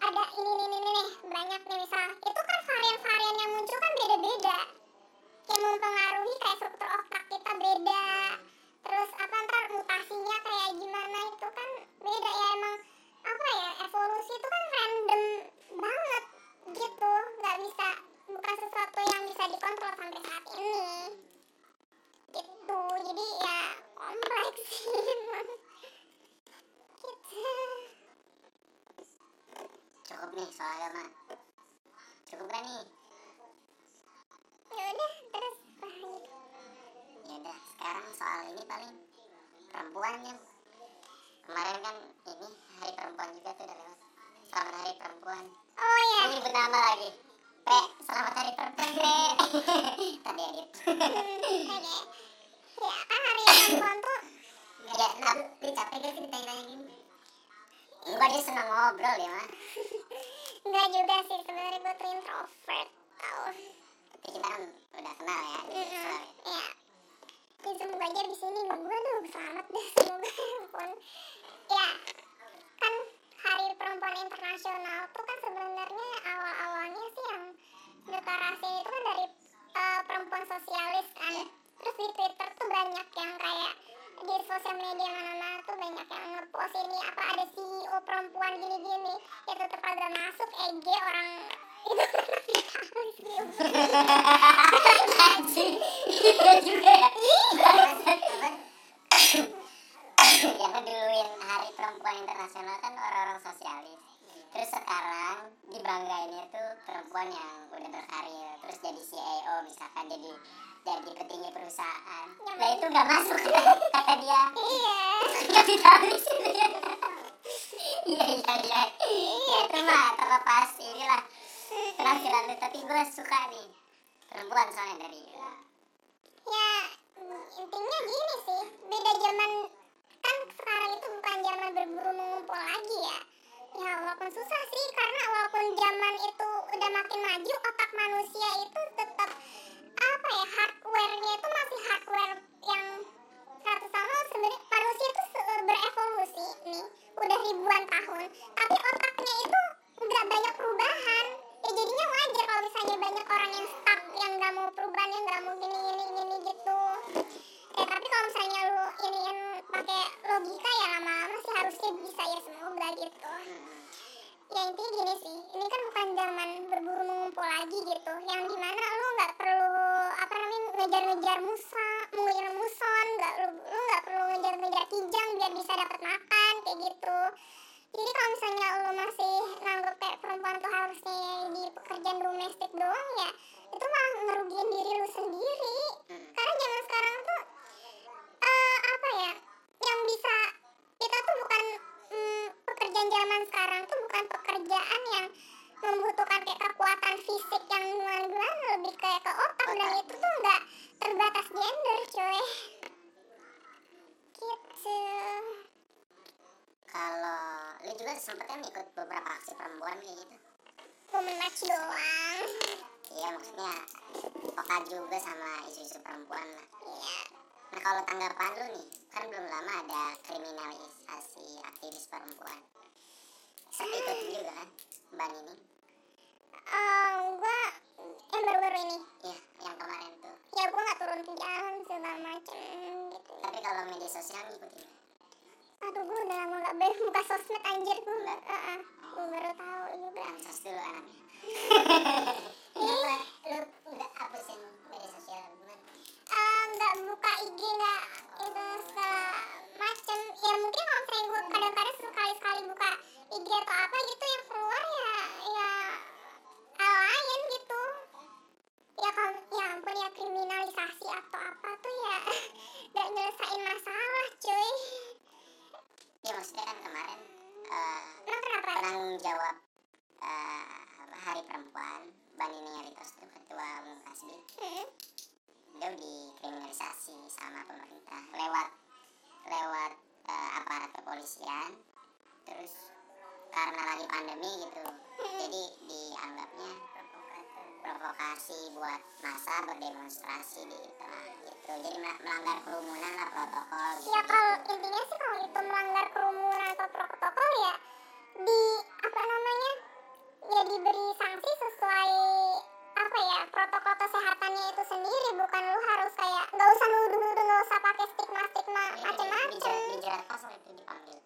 Ada ini nih banyak nih misal, itu kan varian-varian yang muncul kan beda-beda yang mempengaruhi kayak struktur otak kita beda, terus apa ntar mutasinya kayak gimana itu kan beda ya. Emang apa ya, evolusi itu kan random banget gitu, nggak bisa, bukan sesuatu yang bisa dikontrol sampai saat ini gitu. Jadi ya kompleks sih emang gitu. Cukup nih soal agama. Cukup gak nih? Yaudah, terus Yaudah, sekarang soal ini paling perempuan kan. Kemarin kan ini hari perempuan juga tuh udah lewat. Selamat hari perempuan. Oh iya, ini bernama lagi P, selamat hari perempuan P. Tadi edit. Oke. Ya kan hari perempuan tuh ya, lu capek gak sih ditanya-tanya gini? Enggak, dia senang ngobrol ya mah. Enggak juga sih, sebenarnya gue tuh introvert tau. Tapi kita kan udah kenal ya. Iya. Ya semoga aja di sini gue tuh selamat deh, semoga pun. Ya kan Hari Perempuan Internasional tuh kan sebenarnya awal-awalnya sih yang deklarasi itu kan dari perempuan sosialis kan. Terus di Twitter tuh banyak yang kayak sosial media mana-mana tuh banyak yang ngepost ini apa ada CEO perempuan gini-gini, ya tetep ada masuk EG orang itu juga ya kan duluin Hari Perempuan Internasional kan orang-orang sosialis, terus sekarang dibanggainnya tuh perempuan yang udah berkarir terus jadi CEO misalkan, jadi petinggi perusahaan. Nah itu nggak masuk kata dia. Iya. Kapitalis itu ya. Iya. Itu mah terlepas inilah penafsiran, tapi gue suka nih perempuan soalnya dari. Ya intinya gini sih, beda zaman kan sekarang itu bukan zaman berburu mengumpul lagi ya. Ya walaupun susah sih, karena walaupun zaman itu udah makin maju, otak manusia itu tetap apa ya, hardware-nya itu masih hardware yang satu sama. Sebenarnya manusia itu berevolusi nih udah ribuan tahun, tapi otaknya itu nggak banyak perubahan. Ya jadinya wajar kalau misalnya banyak orang yang stuck, yang nggak mau perubahan, yang nggak mau gini gitu. Ya tapi kalau misalnya lu iniin pakai logika ya lama-lama sih harusnya bisa ya semoga gitu. Ya intinya gini sih, ini kan bukan zaman berburu mengumpul lagi gitu, yang dimana lu nggak perlu ngejar-ngejar muson, lu nggak perlu ngejar-ngejar kijang biar bisa dapat makan kayak gitu. Jadi kalau misalnya lu masih nganggep kayak perempuan tuh harusnya di pekerjaan domestik doang, ya itu malah ngerugiin diri lu sendiri. Karena zaman sekarang tuh yang bisa kita tuh bukan pekerjaan zaman sekarang tuh bukan pekerjaan yang membutuhkan kayak kekuatan fisik yang gimana, lebih kayak ke otak, dan itu tuh nggak terbatas gender cuy gitu. Kalau lu juga sempet kan ikut beberapa aksi perempuan kayak gitu, women match doang. Iya maksudnya peka juga sama isu-isu perempuan lah. Iya. Nah kalau tanggapan lu nih, kan belum lama ada kriminalisasi aktivis perempuan, ikut juga kan Mbak Nini? Gue yang baru-baru ini. Iya, yang kemarin tuh. Ya gue nggak turun ke jalan segala macem gitu. Tapi kalau media sosial ngikutin? Aduh gue udah lama nggak buka sosmed anjir, gue baru tahu juga. Akses dulu anaknya. Lu udah hapusin media sosial gimana? Nggak buka IG, nggak itu macem. Ya mungkin kalau misalnya gue kadang-kadang sekali-sekali buka IG atau apa gitu yang keluar ya lain gitu ya. Kalau ya ampun ya kriminalisasi atau apa tuh ya nggak nyelesain masalah cuy. Ya maksudnya kan kemarin penanggung jawab Hari Perempuan Mbak Nini Aritos tuh ketua umum Kasbi, dia dikriminalisasi sama pemerintah lewat aparat kepolisian, terus karena lagi pandemi gitu, jadi dianggapnya provokasi buat massa berdemonstrasi di tengah gitu, jadi melanggar kerumunan lah protokol gitu. Ya kalau intinya sih kalau itu melanggar kerumunan atau protokol ya diberi sanksi sesuai protokol kesehatannya itu sendiri, bukan lu harus kayak nggak usah nuduh-nuduh, nggak usah pakai stigma macem-macem. Dijerat pasal itu dipanggil.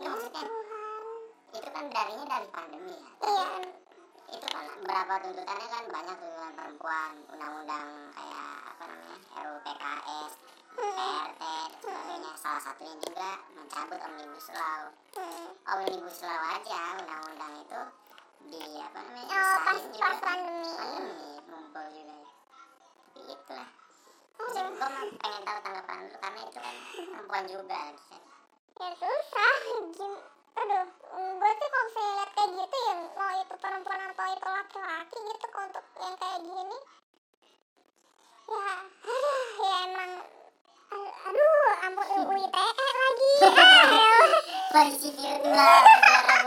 Ya maksudnya itu kan darinya dari pandemi ya. Iya. Itu kan berapa tuntutannya kan, banyak tuntutan perempuan, undang-undang kayak RUU PKS, PRT, dan sebagainya. Salah satunya juga mencabut Omnibus Law. Omnibus Law aja undang-undang itu di pas pandemi mumpul juga. Tapi itulah. Jadi gue pengen tahu tanggapan lu karena itu kan perempuan juga lagi kan. Ya susah. Aduh, gue sih kalau saya lihat kayak gitu ya, mau itu perempuan atau itu laki-laki gitu, untuk yang kayak gini ya emang ampun UU ITE lagi polisi virtual gue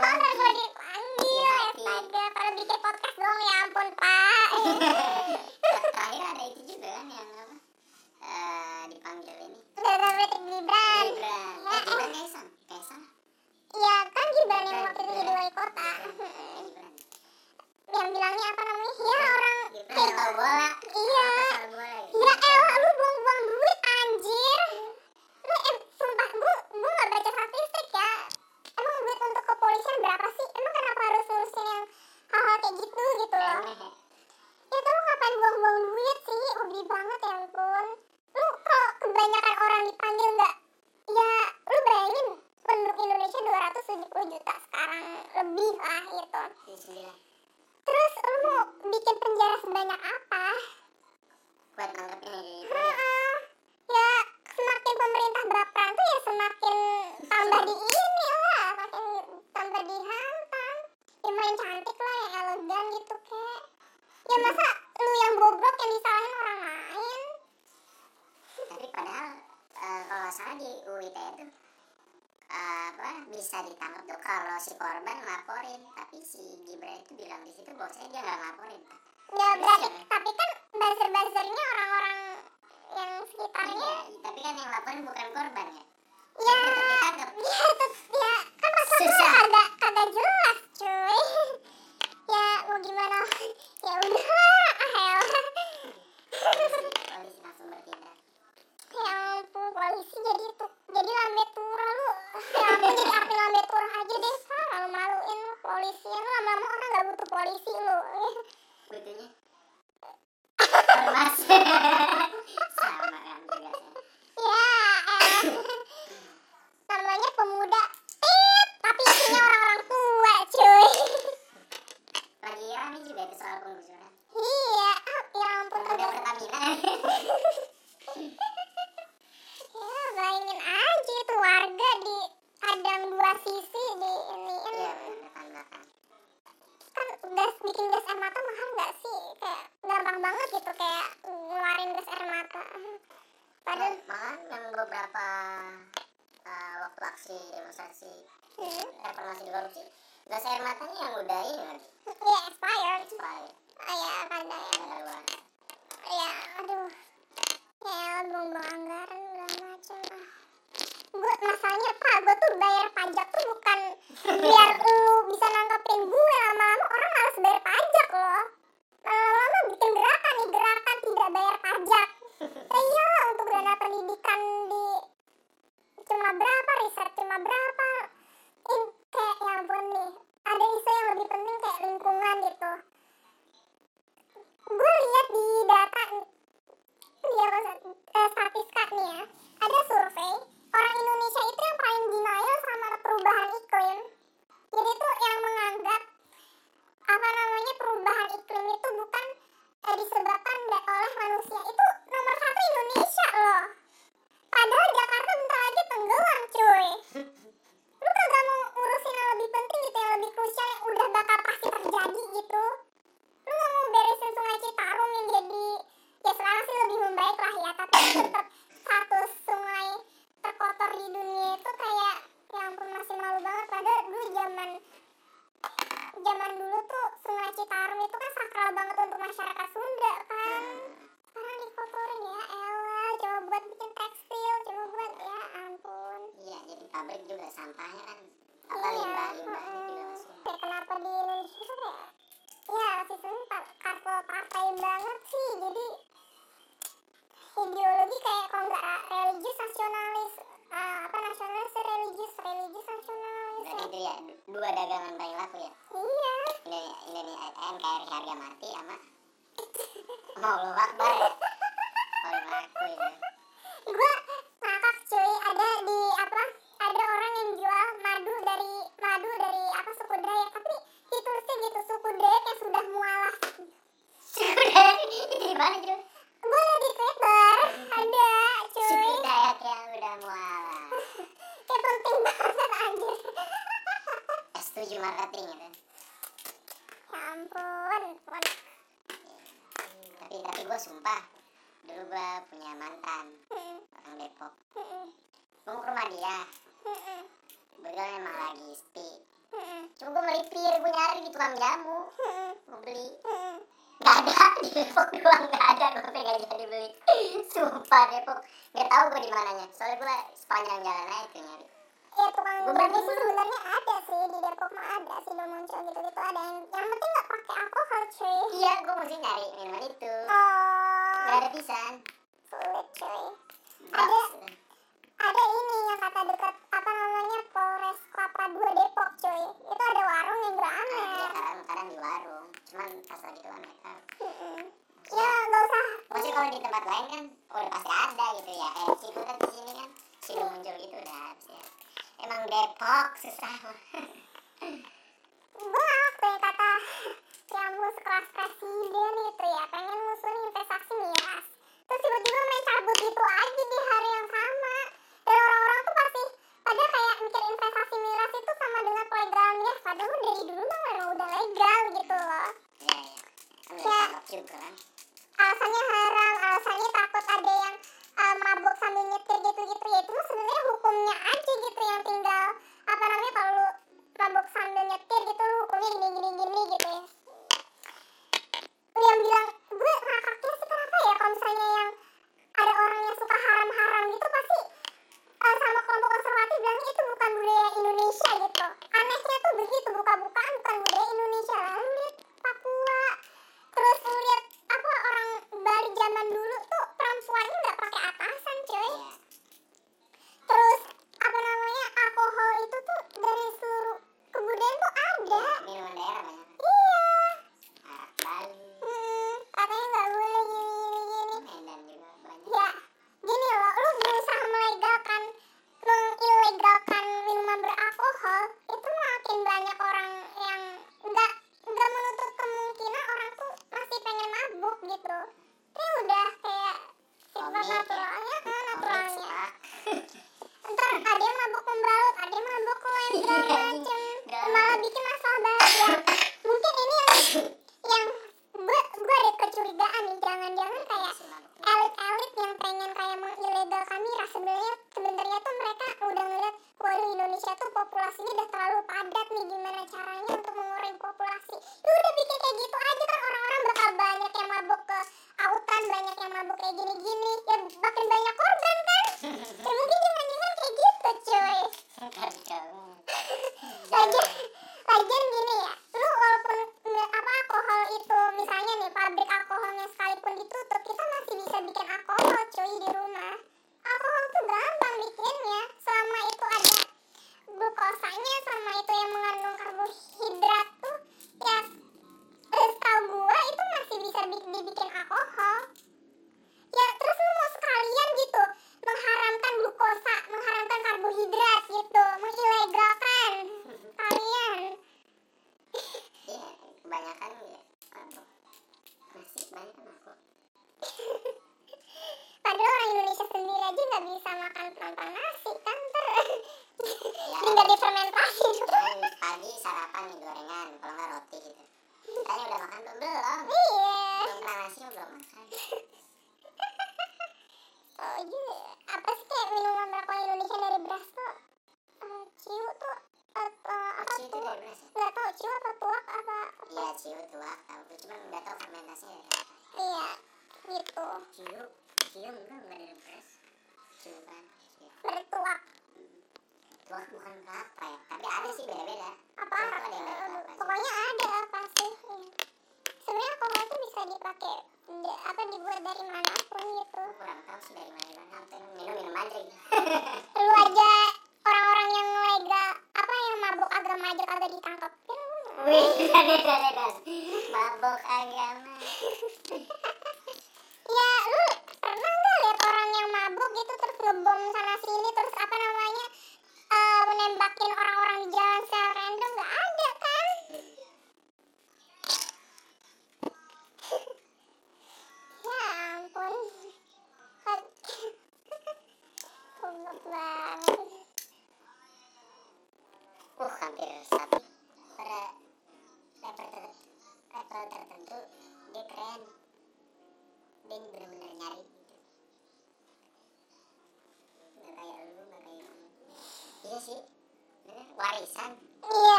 dipanggil astaga, kalau bikin podcast dong ya ampun pak. Terakhir ada itu juga kan yang dipanggil ini Gibran Kaisan. Ya kan Gibran yang waktu itu jadi wali kota. Yang bilangnya ya orang tahu bola. Iya. Ya elah lu buang-buang duit anjir. Lu sumpah juta sekarang lebih lah gitu. Terus lu mau bikin penjara sebanyak apa? Buat nangkepin ini. Ya semakin pemerintah baperan tuh ya semakin tambah di ini lah, makin tambah dihantam. Ya main cantik lah, yang elegan gitu kek. Ya masa lu yang bobrok yang disalahin orang lain? Tapi padahal kalau salah di UU ITE itu bisa ditangkap tuh kalau si korban laporin, tapi si Gibran itu bilang di situ bahwasanya dia nggak laporin. Ya berarti, tapi kan buzzer-buzzernya orang-orang yang sekitarnya. Iya, tapi kan yang laporin bukan korban ya. Ya, ya kan maksudnya kagak jelas cuy. Ya mau gimana? Ya udah, polisi langsung bertindak. Ya ampun, polisi jadi lambe turah lu. Ya ampun, jadi arti lambe turah aja deh. Parah, lu maluin lu polisi. Lu lama-lama orang gak butuh polisi lu. Butuhnya ormas. Sama kan juga ya. Namanya pemuda tapi isinya orang-orang tua cuy. Lagi rame juga itu soal penggusuran. Iya, ya ampun, pemuda Pertamina. Ya bayangin aja itu warga di adang dua sisi di ini. Iya, bener-bener. Kan gas, bikin gas air mata mahal gak sih? Kayak gampang banget gitu kayak ngeluarin gas air mata. Padahal malah yang beberapa waktu aksi demonstrasi reformasi korupsi, gas air matanya yang udah ini kan? Iya, expired. Oh ya, kadang ya, aduh. Ya, buang-buang anggaran udah macam lah. Gue masalahnya pak, gue tuh bayar pajak tuh bukan biar lu bisa nangkepin gue. Lama-lama orang harus bayar pajak loh. Lama-lama bikin gerakan tidak bayar pajak. Iya lah, untuk dana pendidikan di cuma berapa, riset cuma berapa. Kayak ya ampun nih, ada isu yang lebih penting kayak lingkungan gitu. Gue lihat di data statistik nih ya, ada survei orang Indonesia itu yang paling denial sama perubahan iklim. Jadi tuh yang menganggap perubahan iklim itu bukan disebabkan oleh manusia, itu nomor 1 Indonesia loh. Padahal Jakarta bentar lagi tenggelam cuy. Lu kagak mau urusin yang lebih penting gitu, yang lebih krusial, yang udah bakal pasti terjadi gitu. Lu gak mau beresin sungai Citarum yang jadi, ya sekarang sih lebih membaik lah ya, tapi tetap status sungai terkotor di dunia itu kayak ya ampun, masih malu banget. Padahal dulu zaman dulu tuh sungai Citarum itu kan sakral banget untuk masyarakat Sunda kan. Sekarang dikotorin, ya elah, coba buat bikin tekstil, coba buat, ya ampun. Iya, jadi pabrik juga sampahnya kan limbah juga masuk. Ya kenapa di Indonesia tuh ya sistemnya kartel partai banget sih. Jadi ideologi kayak kalau nggak religius nasionalis, nasionalis tuh religius nasionalis. Dan itu ya dua dagangan paling laku ya. Iya. Ini NKRI harga mati sama Allahu Akbar ya. Paling laku itu. Gue ngakak cuy, ada orang yang jual madu dari suku Dayak, tapi ditulisnya gitu suku Dayak yang sudah mualaf. Suku Dayak itu di mana cuy? Gue di Twitter ada cuy. Suku Dayak yang udah mualaf. Kayak penting banget anjir. S7 marketing itu. Ya ampun. Tapi gue sumpah, dulu gue punya mantan orang Depok. Gue ke rumah dia. Betul emang lagi sepi. Cuma gue melipir, gue nyari di tukang jamu. Gue beli. Gak ada, di Depok doang gak ada. Gue sampe gak jadi beli. Sumpah Depok, gak tau gue dimananya. Soalnya gue sepanjang jalan aja tuh nyari. Ya tukang jamu sih sebenarnya ada sih di Depok mah, ada sih udah muncul gitu-gitu ada. Yang penting gak pakai alkohol cuy. Iya, gue mesti nyari minuman itu. Gak ada pisan. Sulit cuy. Ada ini yang kata dekat Polres Kelapa 2 Depok cuy, itu ada warung yang beranak. Iya, kadang di warung, cuman pas lagi itu aneh. Ya nggak usah. Maksudnya kalau di tempat lain kan udah pasti ada gitu ya. Cimut di sini kan, sini muncul gitu udah habis ya. Emang orang Depok susah. Gue waktu kata yang sekelas presiden itu ya pengen ngusulin investasi miras, terus tiba-tiba main cabut gitu aja di hari yang sama. Dan orang-orang tuh pasti pada kayak mikir investasi miras itu sama dengan pelegalan miras, padahal dari dulu mah memang udah legal gitu loh. Iya, ya alasannya haram, alasannya takut ada yang mabuk sambil nyetir gitu-gitu. Ya itu mah sebenarnya hukumnya aja gitu yang tinggal apa namanya, kalau lu mabuk sambil nyetir gitu lu hukumnya gini-gini gitu ya. Lu yang bilang gue ngakaknya sih kenapa ya kalau misalnya yang ada orang yang suka haram-haram gitu pasti sama kelompok konservatif bilangnya itu bukan budaya Indonesia gitu. Anehnya tuh begitu, buka-bukaan bukan budaya Indonesia. Lalu lihat Papua, terus lu lihat apa orang Bali zaman dulu tuh perempuannya nggak pakai atasan cuy. Terus apa namanya alkohol itu tuh dari seluruh kebudayaan tuh ada. Minuman daerah banyak. Iya. Arak Bali. Katanya nggak boleh gini. Medan juga banyak. Ya gini loh, lu berusaha melegalkan, mengilegalkan minuman beralkohol itu makin banyak orang yang nggak menutup kemungkinan orang tuh masih pengen mabuk gitu. Ini udah kayak sifat naturalnya kan, naturalnya. Ntar ada yang mabuk pembalut, ada yang mabuk lem, segala macem, malah bikin masalah banget ya. Mungkin ini yang gue ada kecurigaan nih, jangan-jangan kayak elit-elit yang pengen kayak mengilegalkan miras sebenarnya tuh mereka udah ngeliat waduh Indonesia tuh populasinya udah terlalu padat nih, gimana caranya untuk mengurangi populasi. Lu udah bikin kayak gitu aja kan orang-orang bakal banyak yang mabuk ke autan, banyak yang mabuk kayak gini-gini, ya makin banyak korban kan. Ya mungkin jangan-jangan kayak gitu cuy. Lagian gini ya, lu walaupun alkohol itu misalnya nih pabrik alkoholnya sekalipun ditutup, kita masih bisa bikin alkohol cuy di rumah. Alkohol tuh gampang bikinnya, selama itu ada glukosanya sama itu yang mengandung karbohidrat tuh ya setahu gua itu masih bisa dibikin alkohol. Ya terus lu mau sekalian gitu mengharamkan glukosa, mengharamkan karbohidrat gitu, mengilegalkan kalian. Iya, kebanyakan ya mabuk, masih banyak mabuk. Padahal orang Indonesia sendiri aja nggak bisa makan tanpa nasi kan, nggak difermentasi. Pagi sarapan nih gorengan, kalau nggak roti gitu. Tadi udah makan belum? Belum pernah nasi belum makan. Oh iya, apa sih kayak minuman beralkohol Indonesia dari beras tuh? Ciu tuh atau apa tuh? Nggak tahu ciu apa tuak apa? Iya ciu tuak, tapi cuma nggak tahu fermentasinya dari apa. Iya gitu. Ciu nggak dari beras, ciu kan? Bertuak. Tuak bukan kelapa ya, tapi ada sih beda-beda. Apa? Pokoknya ada apa sih? Sebenarnya alkohol tuh bisa dipakai apa dibuat dari manapun gitu. Kurang tahu sih dari mana tuh, minum aja gitu. Lu aja orang-orang yang legal apa yang mabuk agama aja kagak ditangkap. Wih, dan mabuk agama. Ya lu pernah nggak lihat orang yang mabuk gitu terus ngebom sana sini, terus apa namanya menembakin orang-orang di jalan secara random? Nggak ada kan? Ya ampun, kumat banget. Hampir satu pada level tertentu dia keren, dia benar-benar nyari. Nggak kayak lu, nggak kayak lu. Iya sih, warisan. Iya.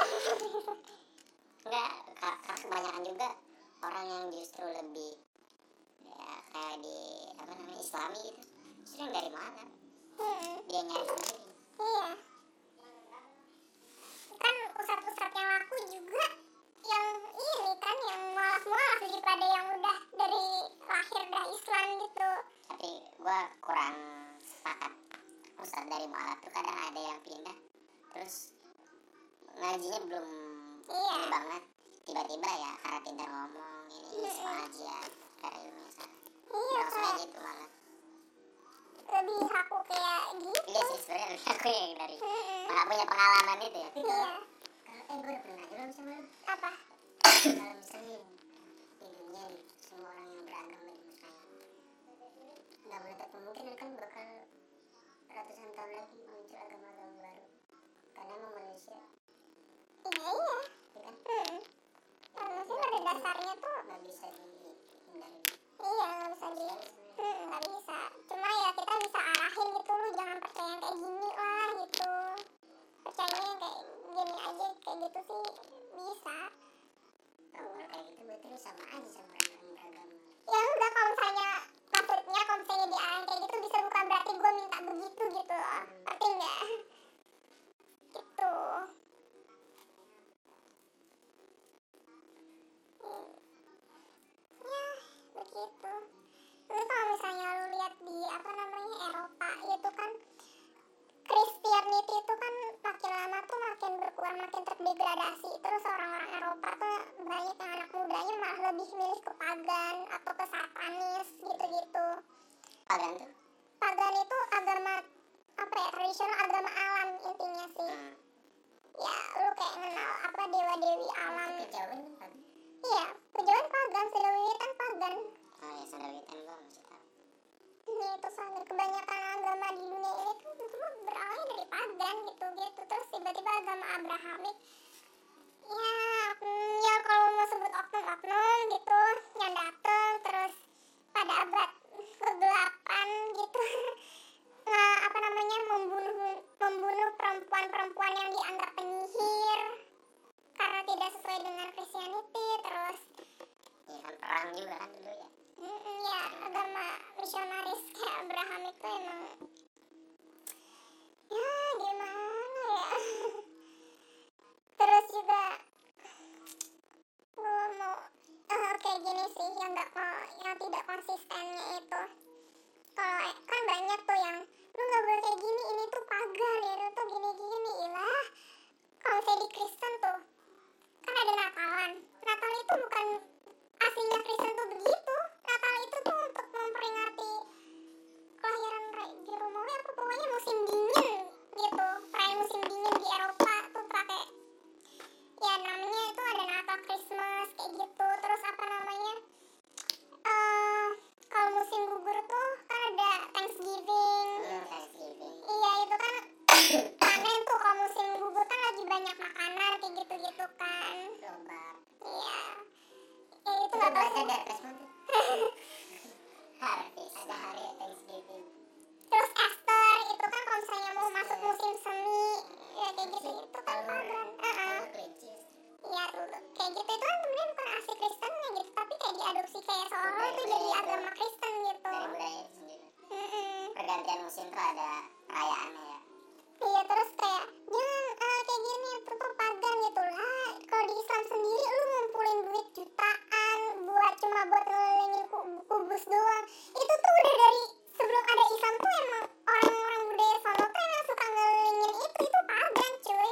Nggak, karena kebanyakan juga orang yang justru lebih ya, kayak di apa namanya Islami gitu, justru dari mana? Dia nyari sendiri. Iya. Kan ustad-ustad yang laku juga yang ini kan yang mualaf-mualaf daripada yang udah dari lahir udah Islam gitu. Tapi gue kurang sepakat. Ustad dari mualaf tuh kadang ada yang pindah, terus ngajinya belum ini banget. Tiba-tiba ya karena pintar ngomong ini pengajian dari ilmu sana. Iya, kayak gitu malah. lebih aku kayak gitu. Iya sih sebenarnya aku yang dari nggak punya pengalaman itu ya. Iya. Kalau gue udah pernah juga sama lu. Apa? Dalam Senin di dunia nih semua orang yang beragama di masa ini nggak menutup kemungkinan kan bakal ratusan tahun lagi muncul agama-agama baru karena emang manusia. Iya. Kan? Manusia pada dasarnya tuh nggak bisa dihindari. Iya nggak bisa dihindari. Nggak bisa, cuma ya kita bisa arahin gitu, lu jangan percaya yang kayak gini lah gitu, percayanya yang kayak gini aja, kayak gitu sih bisa. Kalau kayak gitu berarti lu sama aja sama orang beragama. Ya udah kalau misalnya maksudnya kalau misalnya di arahin kayak gitu bisa, bukan berarti gue minta begitu gitu loh, ngerti nggak? Gitu. Ya begitu. Terus kalau misalnya lu lihat di apa namanya Eropa itu kan Christianity itu kan makin lama tuh makin berkurang, makin terdegradasi. Terus orang-orang Eropa tuh banyak yang anak mudanya malah lebih milih ke pagan atau ke satanis gitu-gitu. Pagan tuh? Pagan itu agama apa ya, tradisional agama alam intinya sih. Ya lu kayak kenal apa dewa-dewi alam. Kejauhan kan? Iya, kejauhan pagan, sedawitan pagan. Oh ya, sadawitan gue masih tahu. Ini itu soalnya kebanyakan agama di dunia ini tuh semua berawalnya dari pagan gitu-gitu. Terus tiba-tiba agama Abrahamik. Ya kalau mau sebut oknum-oknum gitu yang datang terus pada abad ke-8 gitu. Nah, apa namanya membunuh perempuan-perempuan yang dianggap penyihir karena tidak sesuai dengan Christianity. Terus ya kan perang juga kan dulu ya. Ya agama misionaris kayak Abraham itu emang ya gimana ya. Terus juga gue mau kayak gini sih yang nggak mau, yang tidak konsistennya itu. Kalau kan banyak tuh yang lu nggak boleh kayak gini, ini tuh pagan ya, lu tuh gini-gini. Ilah kalau saya di Kristen tuh kan ada Natalan. Natal itu bukan aslinya Kristen tuh begitu. Natal itu tuh untuk memperingati kelahiran Romawi apa pokoknya musim dingin gitu. Perayaan musim dingin di Eropa tuh pakai ya namanya itu ada Natal, Christmas kayak gitu. Terus apa namanya? Kalau musim gugur tuh kan ada Thanksgiving. Iya itu kan panen tuh kalau musim gugur kan lagi banyak makanan kayak gitu-gitu kan. Lebaran. Iya. Itu nggak bahasa ada Christmas tuh. Harvest, ada hari Thanksgiving. Terus Easter itu kan kalau misalnya mau masuk musim semi ya kayak gitu itu kan pagan. Iya tuh kayak gitu itu kan sebenarnya bukan asli Kristennya gitu, tapi kayak diadopsi kayak seolah-olah itu jadi agama Kristen gitu. Dari budaya itu sendiri. Pergantian musim tuh ada perayaannya ya. Iya terus kayak jangan kayak gini tuh pagan gitu lah. Kalau di Islam sendiri lu ngumpulin duit jutaan buat cuma buat ngelilingin kubus doang. Itu tuh udah dari sebelum ada Islam tuh emang orang-orang budaya sono tuh emang suka ngelilingin itu pagan cuy.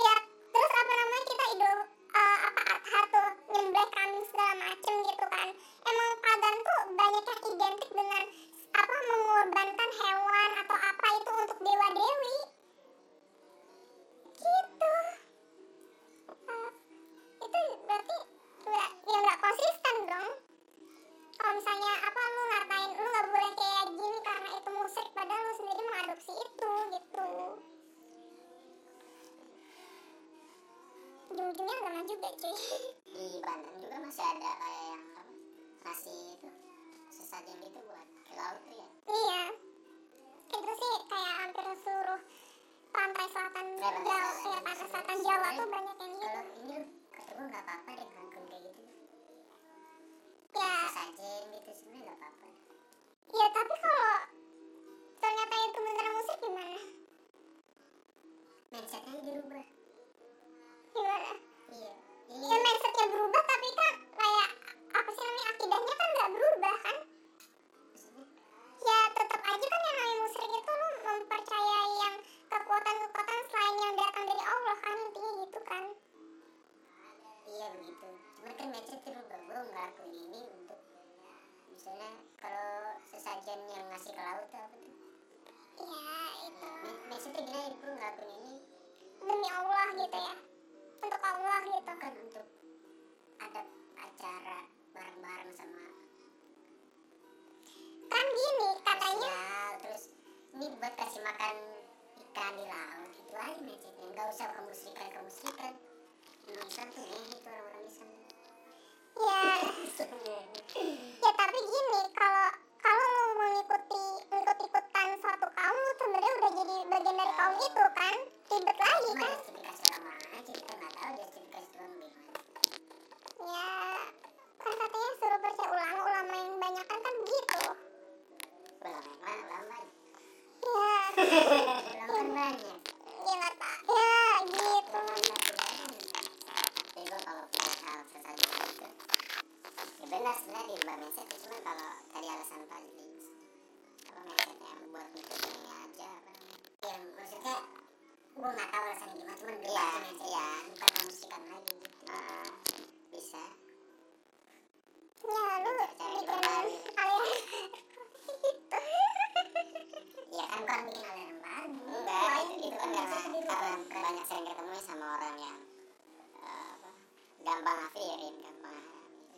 Ya terus apa namanya kita idul adha tuh nyembelih kambing segala macem gitu kan. Emang pagan tuh banyak yang identik dengan apa mengorbankan hewan atau apa itu untuk dewa dewi gitu. Itu berarti nggak konsisten dong. Kalau misalnya apa lu ngatain lu nggak boleh kayak gini karena itu musik, padahal lu sendiri mengadopsi itu gitu. Ujung-ujungnya agama juga cuy. Di Banten juga masih ada kayak yang kasih itu sesajen gitu buat ke laut tuh ya. Iya itu sih kayak hampir seluruh pantai selatan Jawa, pantai selatan Jawa tuh banyak yang gitu. Kalau ini kata gue nggak apa-apa deh rangkum kayak gitu ya, sesajen gitu sebenarnya nggak apa-apa ya. Tapi kalau ternyata itu beneran musik gimana? Mindsetnya dirubah gimana? Iya ya mindsetnya berubah tapi kan kayak apa sih namanya akidahnya kan nggak berubah kan. Ya tetap aja kan yang namanya musyrik itu lu mempercayai yang kekuatan-kekuatan selain yang datang dari Allah kan, intinya gitu kan. Iya begitu, cuma kan mindset berubah. Gue ngelakuin ini untuk misalnya kalau sesajen yang ngasih ke laut tuh gitu ya, untuk Allah gitu kan, untuk ada acara bareng-bareng sama kan gini katanya ya, terus ini buat kasih makan ikan di laut gitu aja masjidnya, nggak usah kemusrikan emang Islam tuh gitu orang-orang Islam ya. Ya tapi gini, kalau lu mengikuti-ikutan suatu kaum, lu sebenarnya udah jadi bagian dari kaum itu kan, ribet lagi kan. Justifikasi orang aja, kita nggak tahu justifikasi orang gimana. Ya kan katanya suruh percaya ulama yang banyak kan begitu. Ulama ya. Ulama banyak. Ya nggak tahu. Ya gitu. Jadi kalau hal sesat itu, ya benar sebenarnya di bawah meset, cuma kalau tadi alasan Padli, kalau mesetnya buat mikirnya aja, ya maksudnya gue nggak tahu alasannya gimana, cuma ya, aja ya, bukan memusikan lagi gitu. Bisa. Ya lu cari jalan aliran. Ya kan bukan bikin aliran baru. Enggak, itu kan karena banyak sering ketemu sama orang yang gampang ngafirin, gampang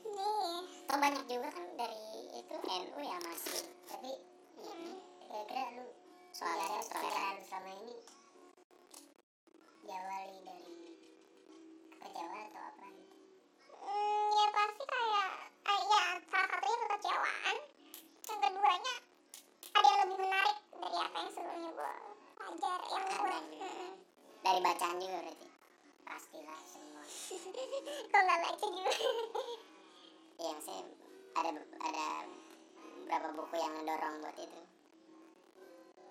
nih. Toh banyak juga kan dari itu NU ya masih. Tapi ini kira-kira lu soalnya soal selama ini diawali dari kekecewaan atau apa gitu? Ya pasti kayak ya salah satunya kekecewaan. Yang keduanya ada yang lebih menarik dari apa yang sebelumnya gua ajar, yang gua dari bacaan juga berarti. Pastilah semua. Kok nggak baca juga? Iya, saya ada berapa buku yang mendorong buat itu?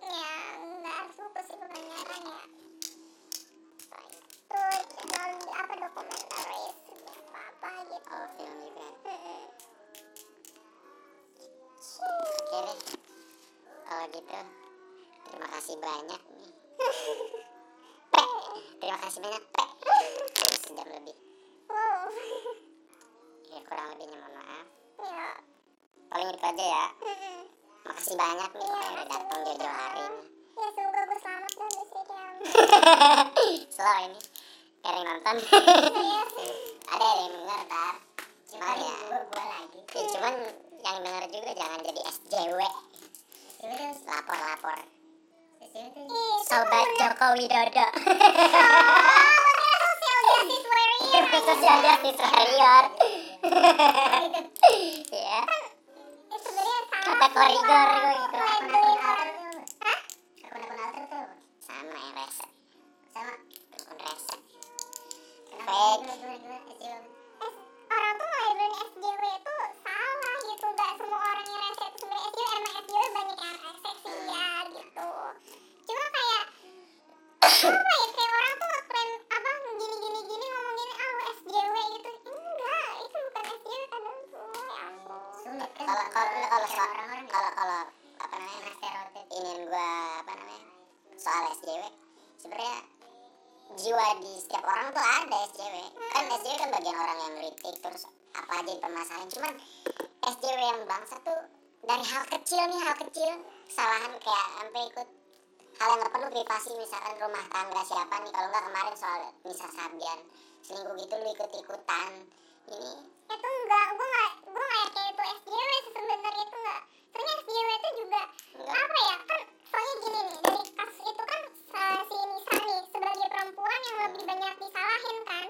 Ya nggak harus buku sih, kebanyakan ya. Itu dalam apa dokumentaris apa gitu. Oh film juga. Oke deh. Kalau gitu terima kasih banyak nih. Terima kasih banyak. Sejam lebih. Wow. Ya kurang lebihnya mohon maaf. Iya. Paling itu aja ya. Makasih banyak nih ya, udah datang jauh-jauh hari ini. Ya semoga gue selamat dong di sini. Selalu ini karena nonton. Ada yang denger ntar. Cuman ya. Gue lagi. Ya, cuman yang denger juga jangan jadi SJW. Lapor-lapor. Sobat Joko Widodo. Sosial justice warrior. Ya. Kata koridor gitu. Hah? Akun alter tuh sama yang resep. Sama akun resep. Orang tuh lahirin SJW itu salah gitu, nggak semua orang yang resep sebenarnya SJW, emang SJW banyak yang resep sih ya gitu. Cuma kayak apa ya, kayak orang tuh klaim apa gini ngomongin SJW gitu, enggak, itu bukan SJW kan itu. Sulit kan kalau apa namanya stereotip ingin gua apa namanya soal SJW, sebenarnya jiwa di setiap orang tuh ada SJW. Kan SJW kan bagian orang yang kritik terus apa aja dipermasalahin, cuman SJW yang bangsa tuh dari hal kecil kesalahan kayak sampai ikut hal yang gak perlu privasi, misalkan rumah tangga siapa nih, kalau nggak kemarin soal Nisa Sabian selingkuh gitu lu ikut-ikutan ini itu enggak, gue nggak yakin itu SJW sebenarnya, itu enggak. Ternyata SJW itu juga enggak. Apa ya kan soalnya gini nih, dari kasus itu kan si Nisa nih sebagai perempuan yang lebih banyak disalahin kan.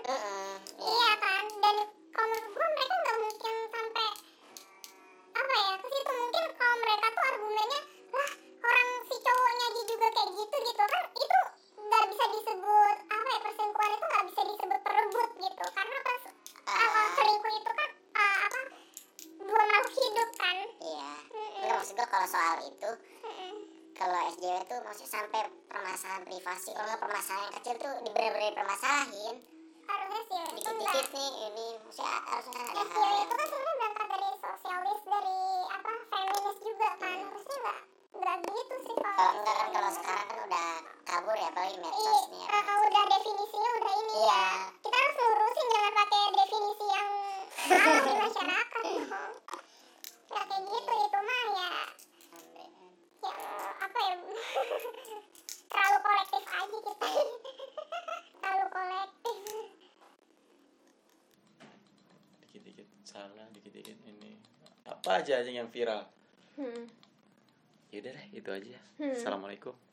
Iya kan, dan kalau menurut gue mereka nggak mungkin sampai apa ya ke situ. Mungkin kalau mereka tuh argumennya lah orang si cowoknya aja juga kayak gitu kan, itu nggak bisa disebut apa ya, perselingkuhan itu nggak bisa disebut perebut gitu, karena pas kalau selingkuh itu kan apa dua makhluk hidup kan. Iya. Maksud gue kalau soal itu kalau SJW tuh maksudnya sampai permasalahan privasi, kalau nggak permasalahan yang kecil tuh dibener-bener permasalahin. Harusnya sih dikit-dikit nih ini maksudnya harusnya ada hal SJW itu kan sebenarnya berangkat dari sosialis, dari apa feminis juga kan. Harusnya nggak gitu sih kalau enggak kan. Kalau sekarang kan udah kabur ya apalagi medsos nih ya. Udah definisinya udah ini ya. Kita harus lurusin, jangan pakai definisi yang salah di masyarakat. Nggak kayak gitu, itu mah ya apa ya terlalu kolektif aja kita. Terlalu kolektif. sana dikit-dikit ini apa aja yang viral. Yaudah deh, itu aja. Assalamualaikum.